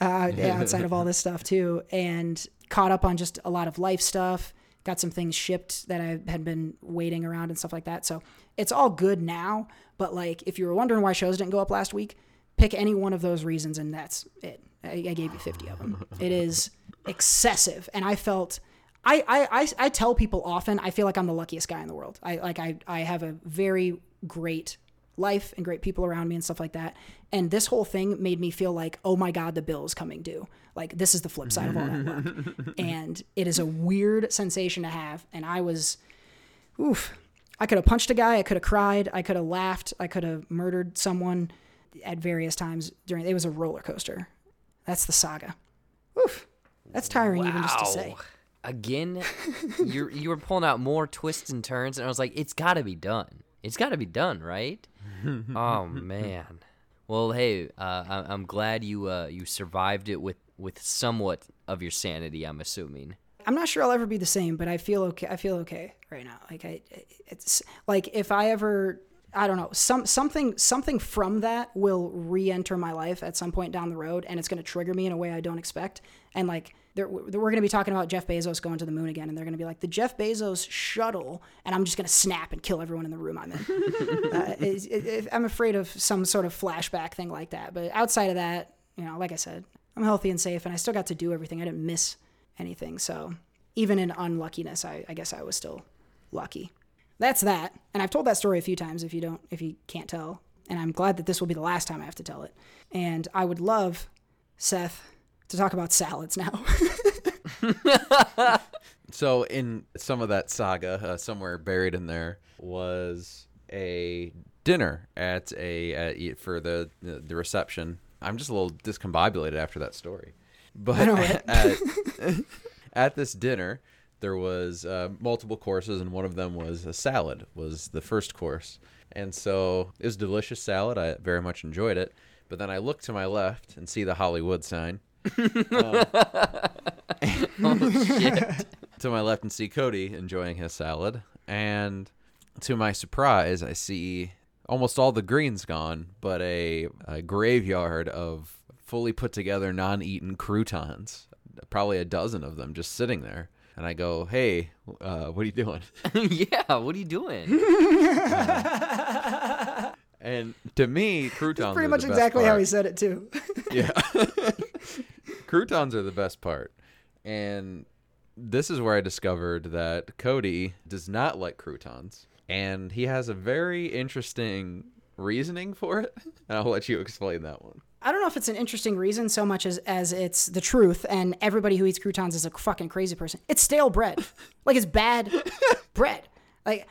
outside of all this stuff too, and caught up on just a lot of life stuff. Got some things shipped that I had been waiting around and stuff like that. So it's all good now. But like, if you were wondering why shows didn't go up last week, pick any one of those reasons and that's it. I gave you 50 of them. It is excessive. And I felt, I tell people often, I feel like I'm the luckiest guy in the world. I have a very great life and great people around me and stuff like that. And this whole thing made me feel like, oh my God, the bill is coming due. Like this is the flip side of all that luck. And it is a weird sensation to have. And I was, I could have punched a guy. I could have cried. I could have laughed. I could have murdered someone at various times it was a roller coaster. That's the saga. Oof. That's tiring even just to say. Again, you were pulling out more twists and turns, and I was like, it's gotta be done. It's got to be done, right? Oh, man. Well, hey, I'm glad you you survived it with somewhat of your sanity, I'm assuming. I'm not sure I'll ever be the same, but I feel okay. I feel okay right now. Like it's like if I ever, I don't know, something from that will re-enter my life at some point down the road, and it's going to trigger me in a way I don't expect. And like we're going to be talking about Jeff Bezos going to the moon again, and they're going to be like the Jeff Bezos shuttle, and I'm just going to snap and kill everyone in the room I'm in. I'm afraid of some sort of flashback thing like that. But outside of that, you know, like I said, I'm healthy and safe, and I still got to do everything. I didn't miss anything. So even in unluckiness, I guess I was still lucky. That's that. And I've told that story a few times if you can't tell. And I'm glad that this will be the last time I have to tell it. And I would love, Seth, to talk about salads now. So in some of that saga, somewhere buried in there was a dinner at for the reception. I'm just a little discombobulated after that story. But at this dinner, there was multiple courses, and one of them was a salad, was the first course. And so it was a delicious salad. I very much enjoyed it. But then I look to my left and see the Hollywood sign. Oh, shit. To my left and see Cody enjoying his salad. And to my surprise, I see almost all the greens gone, but a graveyard of fully put together, non-eaten croutons, probably a dozen of them just sitting there. And I go, hey, what are you doing? Yeah, what are you doing? And to me, croutons are the best part. That's pretty much exactly how he said it, too. Yeah. Croutons are the best part. And this is where I discovered that Cody does not like croutons. And he has a very interesting reasoning for it. And I'll let you explain that one. I don't know if it's an interesting reason so much as it's the truth, and everybody who eats croutons is a fucking crazy person. It's stale bread. Like, it's bad bread. Like,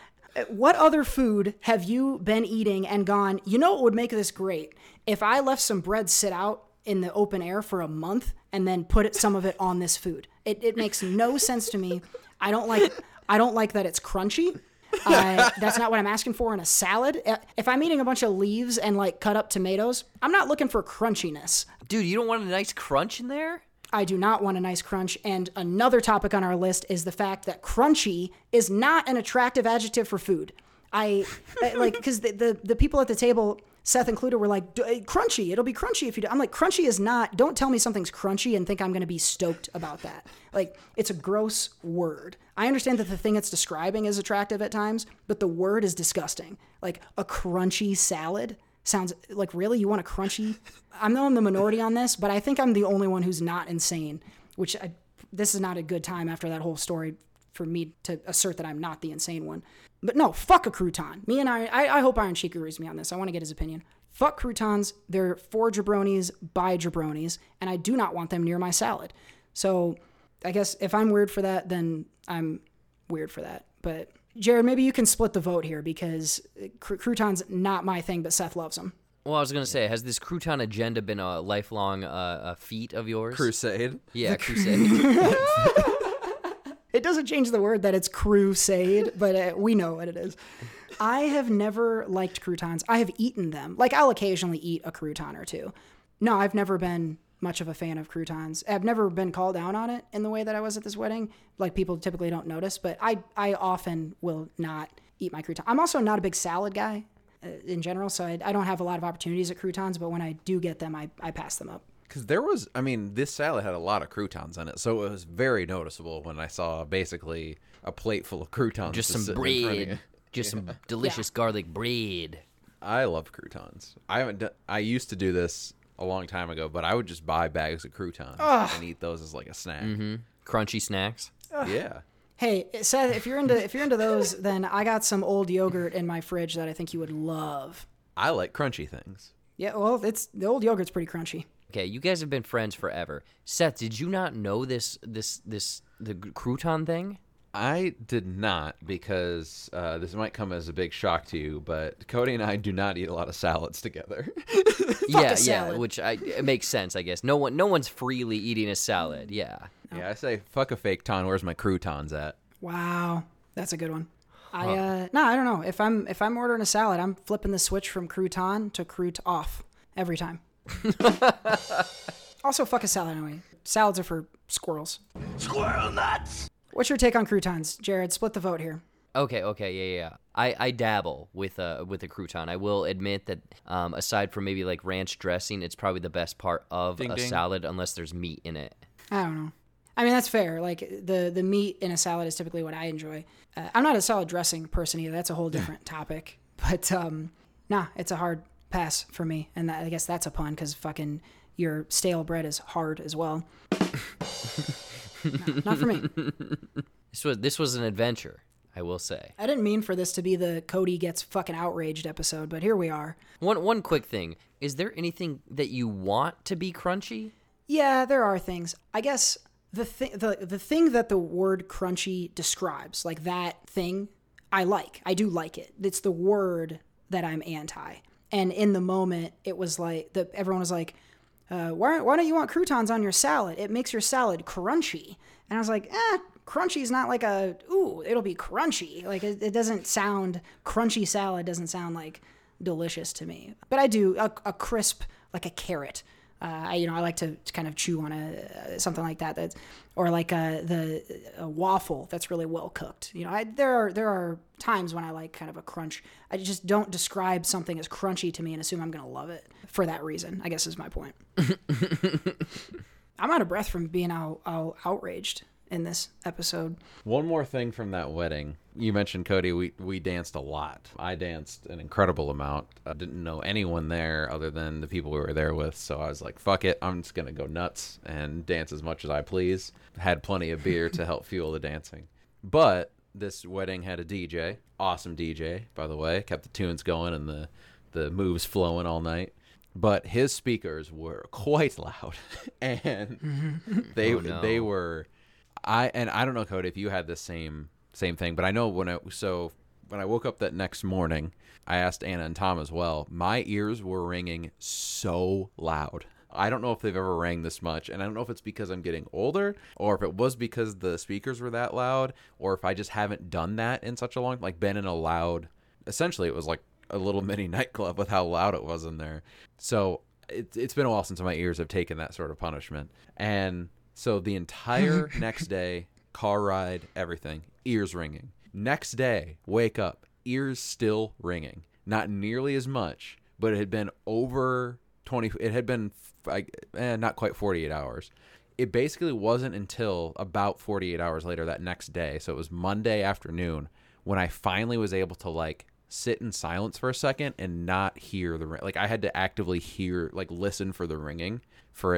what other food have you been eating and gone, you know what would make this great? If I left some bread sit out in the open air for a month and then put some of it on this food. It makes no sense to me. I don't like that it's crunchy. That's not what I'm asking for in a salad. If I'm eating a bunch of leaves and like cut up tomatoes, I'm not looking for crunchiness. Dude, you don't want a nice crunch in there? I do not want a nice crunch. And another topic on our list is the fact that crunchy is not an attractive adjective for food. Because the people at the table, Seth included, were like, crunchy, it'll be crunchy if you do. I'm like, crunchy is not, don't tell me something's crunchy and think I'm going to be stoked about that. Like, it's a gross word. I understand that the thing it's describing is attractive at times, but the word is disgusting. Like, a crunchy salad sounds like, really? You want a crunchy? I know I'm the minority on this, but I think I'm the only one who's not insane, which this is not a good time after that whole story for me to assert that I'm not the insane one. But no, fuck a crouton. Me and I hope Iron Sheik agrees with me on this. I want to get his opinion. Fuck croutons. They're for jabronis, by jabronis, and I do not want them near my salad. So I guess if I'm weird for that, then I'm weird for that. But Jared, maybe you can split the vote here because croutons, not my thing, but Seth loves them. Well, I was going to say, has this crouton agenda been a lifelong feat of yours? Crusade. Yeah, crusade. It doesn't change the word that it's crusade, but we know what it is. I have never liked croutons. I have eaten them. Like, I'll occasionally eat a crouton or two. No, I've never been much of a fan of croutons. I've never been called down on it in the way that I was at this wedding. Like, people typically don't notice, but I often will not eat my crouton. I'm also not a big salad guy in general, so I don't have a lot of opportunities at croutons, but when I do get them, I pass them up. Because there was, I mean, this salad had a lot of croutons in it, so it was very noticeable when I saw basically a plate full of croutons. Just some bread. Just some delicious garlic bread. I love croutons. I used to do this a long time ago, but I would just buy bags of croutons and eat those as like a snack. Mm-hmm. Crunchy snacks. Yeah. Hey, Seth, if you're into those, then I got some old yogurt in my fridge that I think you would love. I like crunchy things. Yeah, well, the old yogurt's pretty crunchy. Okay, you guys have been friends forever. Seth, did you not know the crouton thing? I did not, because this might come as a big shock to you, but Cody and I do not eat a lot of salads together. Fuck a salad. Which it makes sense, I guess. No one's freely eating a salad. Yeah. No. Yeah, I say fuck a fake ton. Where's my croutons at? Wow, that's a good one. I don't know. If I'm ordering a salad, I'm flipping the switch from crouton to crout off. every time. Also, fuck a salad anyway. Salads are for squirrels. Squirrel nuts! What's your take on croutons, Jared? Split the vote here. Okay, yeah. I dabble with a crouton. I will admit that aside from maybe like ranch dressing, it's probably the best part of salad unless there's meat in it. I don't know. I mean, that's fair. Like the meat in a salad is typically what I enjoy. I'm not a salad dressing person either. That's a whole different topic. But nah, it's a hard pass for me. And I guess that's a pun because fucking your stale bread is hard as well. No, not for me. This was an adventure. I will say. I didn't mean for this to be the Cody gets fucking outraged episode, but here we are. One quick thing. Is there anything that you want to be crunchy? Yeah, there are things. I guess the thing that the word crunchy describes, like that thing, I like. I do like it. It's the word that I'm anti. And in the moment, it was like, everyone was like, why don't you want croutons on your salad? It makes your salad crunchy. And I was like, crunchy is not like a, ooh, it'll be crunchy. Like, it doesn't sound, crunchy salad doesn't sound, like, delicious to me. But I do, a crisp, like a carrot. I like to kind of chew on something like that. Or like a waffle that's really well cooked. You know, there are times when I like kind of a crunch. I just don't describe something as crunchy to me and assume I'm going to love it for that reason, I guess is my point. I'm out of breath from being all outraged in this episode. One more thing from that wedding. You mentioned, Cody, we danced a lot. I danced an incredible amount. I didn't know anyone there other than the people we were there with, so I was like, fuck it, I'm just going to go nuts and dance as much as I please. Had plenty of beer to help fuel the dancing. But this wedding had a DJ. Awesome DJ, by the way. Kept the tunes going and the moves flowing all night. But his speakers were quite loud. And they were... I don't know, Cody, if you had the same thing, but I know when I woke up that next morning, I asked Anna and Tom as well. My ears were ringing so loud. I don't know if they've ever rang this much, and I don't know if it's because I'm getting older, or if it was because the speakers were that loud, or if I just haven't done that in such a long time. Like, been in a loud, essentially, it was like a little mini nightclub with how loud it was in there. So it's been a while since my ears have taken that sort of punishment, and. So the entire next day, car ride, everything, ears ringing. Next day, wake up, ears still ringing. Not nearly as much, but it had been over 20. It had been not quite 48 hours. It basically wasn't until about 48 hours later that next day. So it was Monday afternoon when I finally was able to like sit in silence for a second and not hear the ring. Like I had to actively listen for the ringing. For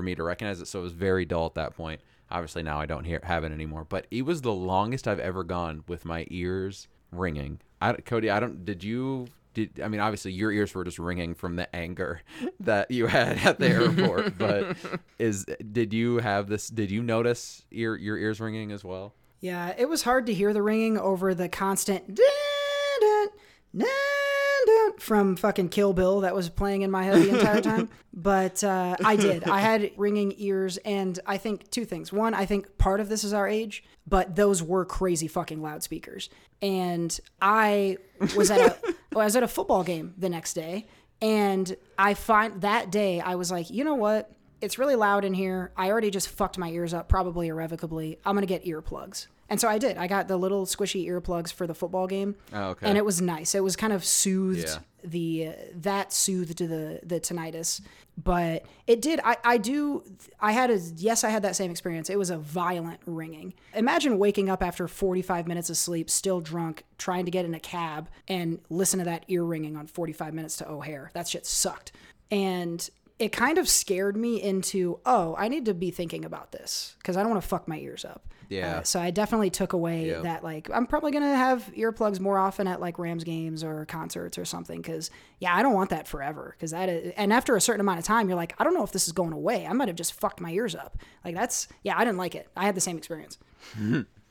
me to recognize it, so it was very dull at that point. Obviously, now I don't have it anymore. But it was the longest I've ever gone with my ears ringing. Cody, I don't. I mean, obviously, your ears were just ringing from the anger that you had at the airport. But did you have this? Did you notice your ears ringing as well? Yeah, it was hard to hear the ringing over the constant. From fucking Kill Bill that was playing in my head the entire time. But I did. I had ringing ears, and I think two things. One, I think part of this is our age, but those were crazy fucking loudspeakers. And I was at a football game the next day, and I find that day I was like, you know what? It's really loud in here. I already just fucked my ears up, probably irrevocably. I'm going to get earplugs. And so I did. I got the little squishy earplugs for the football game. Oh, okay. And it was nice. It was kind of soothed. Yeah. That soothed the tinnitus. But it did. I had that same experience. It was a violent ringing. Imagine waking up after 45 minutes of sleep, still drunk, trying to get in a cab and listen to that ear ringing on 45 minutes to O'Hare. That shit sucked. And it kind of scared me into, I need to be thinking about this because I don't want to fuck my ears up. Yeah. So I definitely took away that, like, I'm probably going to have earplugs more often at, like, Rams games or concerts or something because, yeah, I don't want that forever. Because that is, and after a certain amount of time, you're like, I don't know if this is going away. I might have just fucked my ears up. Like, I didn't like it. I had the same experience.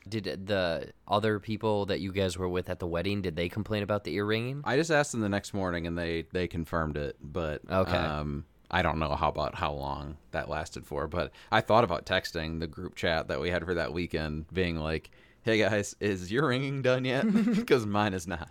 Did the other people that you guys were with at the wedding, did they complain about the ear ringing? I just asked them the next morning, and they confirmed it. But okay. I don't know how long that lasted for, but I thought about texting the group chat that we had for that weekend being like, hey guys, is your ringing done yet? Because mine is not.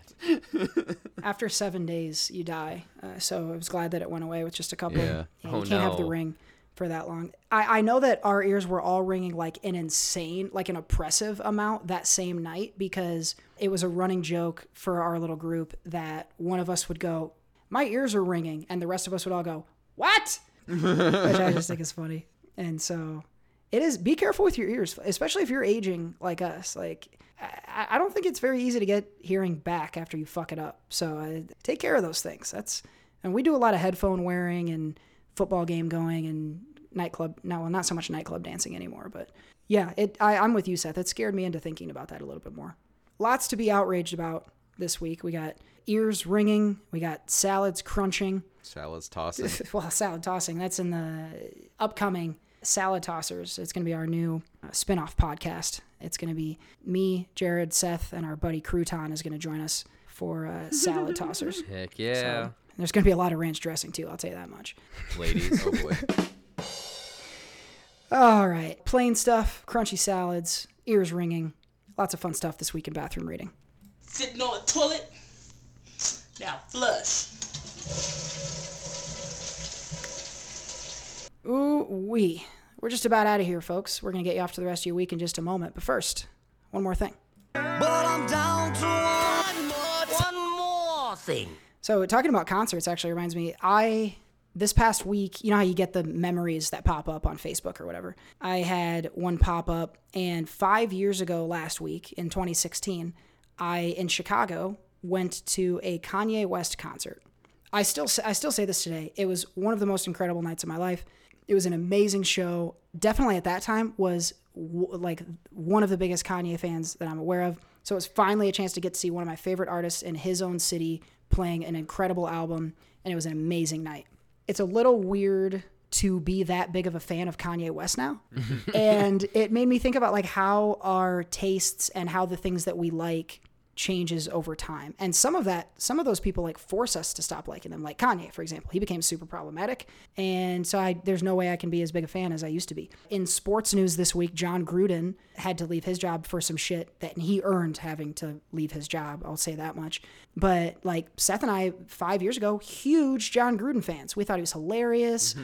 After 7 days, you die. So I was glad that it went away with just a couple. Yeah. You can't have the ring for that long. I know that our ears were all ringing like an insane, like an oppressive amount that same night, because it was a running joke for our little group that one of us would go, "My ears are ringing," and the rest of us would all go, "What?" Which I just think is funny. And so it is, be careful with your ears, especially if you're aging like us. Like, I don't think it's very easy to get hearing back after you fuck it up. So take care of those things. And we do a lot of headphone wearing and football game going and nightclub. No, well, not so much nightclub dancing anymore, but yeah, I'm with you, Seth. It scared me into thinking about that a little bit more. Lots to be outraged about this week. We got ears ringing. We got salads crunching. Salads tossing. Well, salad tossing. That's in the upcoming Salad Tossers. It's going to be our new spin-off podcast. It's going to be me, Jared, Seth, and our buddy Crouton is going to join us for Salad Tossers. Heck yeah. So, there's going to be a lot of ranch dressing too, I'll tell you that much. Ladies, oh boy. All right. Plain stuff, crunchy salads, ears ringing. Lots of fun stuff this week in bathroom reading. Sitting on the toilet. Now flush. Ooh wee. We're just about out of here, folks. We're going to get you off to the rest of your week in just a moment. But first, one more thing. But I'm down to one more thing. So talking about concerts actually reminds me, this past week, you know how you get the memories that pop up on Facebook or whatever? I had one pop up, and 5 years ago last week in 2016, in Chicago, went to a Kanye West concert. I still say this today. It was one of the most incredible nights of my life. It was an amazing show. Definitely at that time was like one of the biggest Kanye fans that I'm aware of. So it was finally a chance to get to see one of my favorite artists in his own city playing an incredible album, and it was an amazing night. It's a little weird to be that big of a fan of Kanye West now. And it made me think about like how our tastes and how the things that we like changes over time. And some of those people like force us to stop liking them. Like Kanye, for example, he became super problematic. And so there's no way I can be as big a fan as I used to be. In sports news this week, John Gruden had to leave his job for some shit that he earned having to leave his job. I'll say that much. But like Seth and I, 5 years ago, huge John Gruden fans. We thought he was hilarious.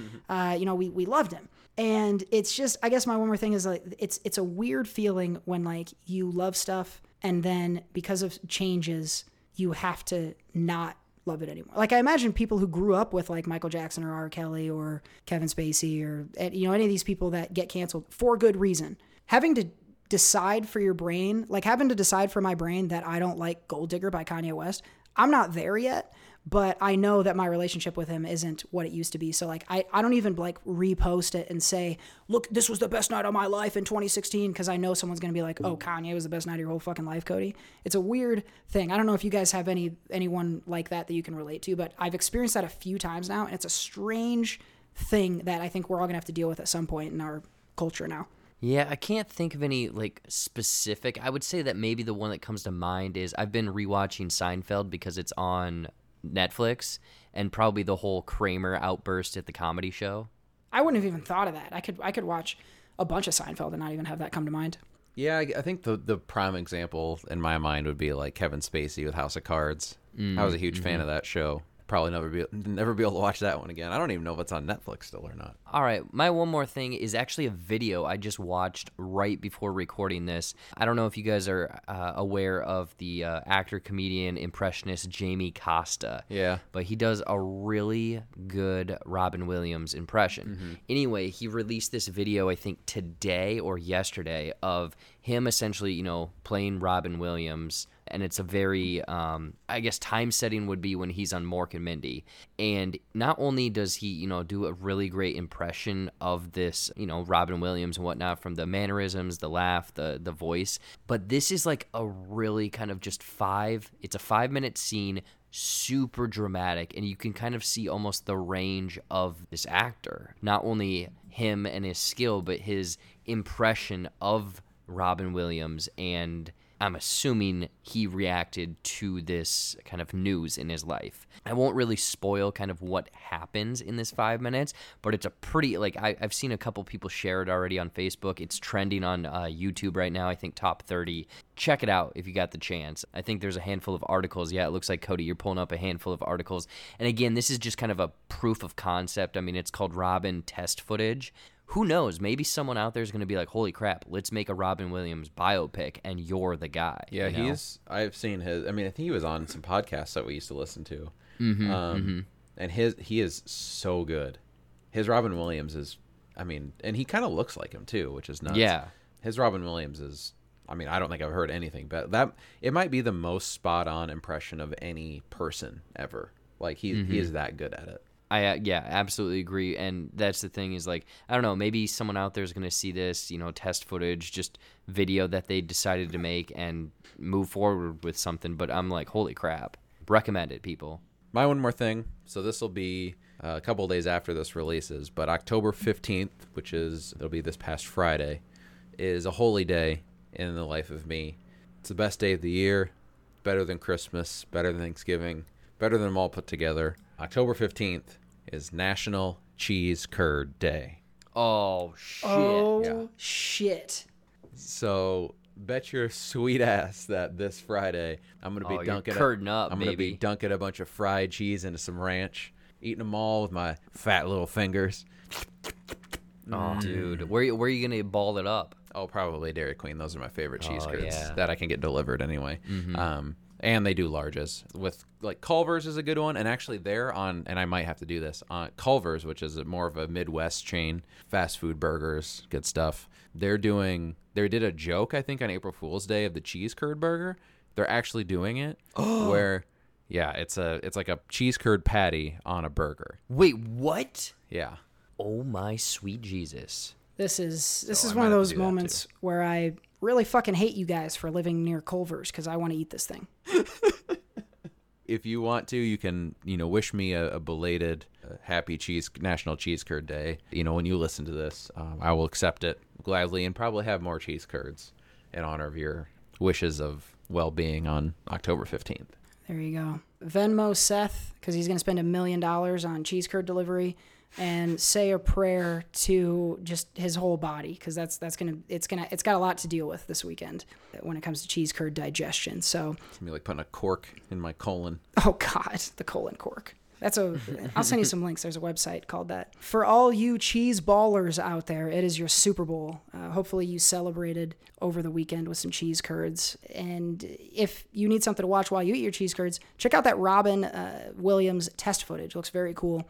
We loved him. And it's just, I guess my one more thing is like, it's a weird feeling when like you love stuff and then because of changes, you have to not love it anymore. Like I imagine people who grew up with like Michael Jackson or R. Kelly or Kevin Spacey or, any of these people that get canceled for good reason, having to decide for my brain that I don't like Gold Digger by Kanye West. I'm not there yet, but I know that my relationship with him isn't what it used to be. So like, I don't even like repost it and say, look, this was the best night of my life in 2016. Cause I know someone's going to be like, oh, Kanye was the best night of your whole fucking life, Cody. It's a weird thing. I don't know if you guys have anyone like that you can relate to, but I've experienced that a few times now. And it's a strange thing that I think we're all gonna have to deal with at some point in our culture now. Yeah, I can't think of any, like, specific. I would say that maybe the one that comes to mind is I've been rewatching Seinfeld because it's on Netflix, and probably the whole Kramer outburst at the comedy show. I wouldn't have even thought of that. I could watch a bunch of Seinfeld and not even have that come to mind. Yeah, I think the prime example in my mind would be, like, Kevin Spacey with House of Cards. Mm-hmm. I was a huge fan of that show. Probably never be able to watch that one again. I don't even know if it's on Netflix still or not. All right, my one more thing is actually a video I just watched right before recording this. I don't know if you guys are aware of the actor, comedian, impressionist Jamie Costa. Yeah. But he does a really good Robin Williams impression. Mm-hmm. Anyway, he released this video I think today or yesterday of him essentially, playing Robin Williams. And it's a very, I guess time setting would be when he's on Mork and Mindy. And not only does he, do a really great impression of this, Robin Williams and whatnot from the mannerisms, the laugh, the voice, but this is like a really kind of it's a 5-minute scene, super dramatic. And you can kind of see almost the range of this actor, not only him and his skill, but his impression of Robin Williams. And I'm assuming he reacted to this kind of news in his life. I won't really spoil kind of what happens in this 5 minutes, but it's a pretty, like, I've seen a couple people share it already on Facebook. It's trending on YouTube right now, I think top 30. Check it out if you got the chance. I think there's a handful of articles. Yeah, it looks like, Cody, you're pulling up a handful of articles. And again, this is just kind of a proof of concept. I mean, it's called Robin test footage. Who knows? Maybe someone out there is going to be like, holy crap, let's make a Robin Williams biopic, and you're the guy. Yeah, you know? I've seen his, I mean, I think he was on some podcasts that we used to listen to. Mm-hmm, And he is so good. His Robin Williams is, I mean, and he kind of looks like him too, which is nuts. Yeah. His Robin Williams is, I mean, I don't think I've heard anything, but that, it might be the most spot on impression of any person ever. Like, he is that good at it. Yeah, absolutely agree, and that's the thing is, like, I don't know, maybe someone out there is going to see this, you know, test footage, just video that they decided to make and move forward with something, but I'm like, holy crap, recommend it, people. My one more thing, so this will be a couple days after this releases, but October 15th, which is, it'll be this past Friday, is a holy day in the life of me. It's the best day of the year, better than Christmas, better than Thanksgiving, better than them all put together. October 15th. Is National Cheese Curd Day. Oh, shit. Oh, yeah. Shit. So bet your sweet ass that this Friday I'm going to be dunking a bunch of fried cheese into some ranch, eating them all with my fat little fingers. Oh, dude. Where are you going to ball it up? Oh, probably Dairy Queen. Those are my favorite cheese curds that I can get delivered anyway. Mm-hmm. And they do larges with, like, Culver's is a good one. And actually they're on, and I might have to do this, on Culver's, which is more of a Midwest chain, fast food burgers, good stuff. They did a joke, I think, on April Fool's Day of the cheese curd burger. They're actually doing it where, yeah, it's like a cheese curd patty on a burger. Wait, what? Yeah. Oh my sweet Jesus. This is one of those moments where I really fucking hate you guys for living near Culver's because I want to eat this thing. If you want to, you can, you know, wish me a belated happy National Cheese Curd Day. You know, when you listen to this, I will accept it gladly and probably have more cheese curds in honor of your wishes of well-being on October 15th. There you go. Venmo Seth, because he's going to spend $1 million on cheese curd delivery. And say a prayer to just his whole body, because it's got a lot to deal with this weekend when it comes to cheese curd digestion. So it's gonna be like putting a cork in my colon. Oh God, the colon cork. I'll send you some links. There's a website called that. For all you cheese ballers out there, it is your Super Bowl. Hopefully you celebrated over the weekend with some cheese curds. And if you need something to watch while you eat your cheese curds, check out that Robin Williams test footage. It looks very cool.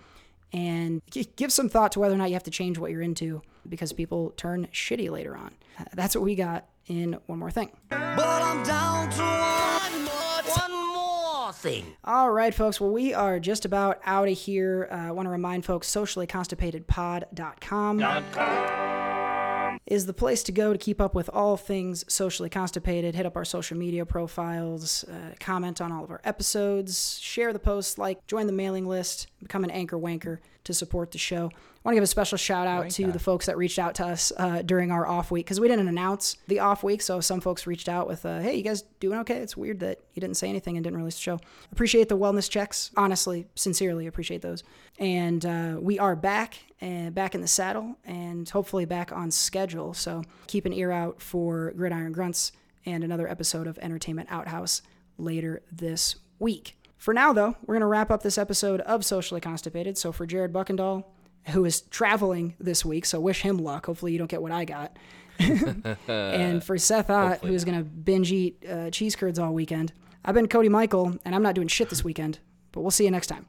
And give some thought to whether or not you have to change what you're into because people turn shitty later on. That's what we got in One More Thing. But I'm down to one more thing. All right, folks. Well, we are just about out of here. I want to remind folks, sociallyconstipatedpod.com is the place to go to keep up with all things Socially Constipated. Hit up our social media profiles, comment on all of our episodes, share the posts, like, join the mailing list, become an anchor wanker to support the show. I want to give a special shout out to the folks that reached out to us during our off week, because we didn't announce the off week, so some folks reached out with, hey, you guys doing okay? It's weird that you didn't say anything and didn't release the show. Appreciate the wellness checks. Honestly, sincerely appreciate those. And we are back in the saddle and hopefully back on schedule, so keep an ear out for Gridiron Grunts and another episode of Entertainment Outhouse later this week. For now, though, we're going to wrap up this episode of Socially Constipated. So for Jared Buckendahl, who is traveling this week, so wish him luck. Hopefully you don't get what I got. And for Seth Ott, who's going to binge eat cheese curds all weekend, I've been Cody Michael, and I'm not doing shit this weekend, but we'll see you next time.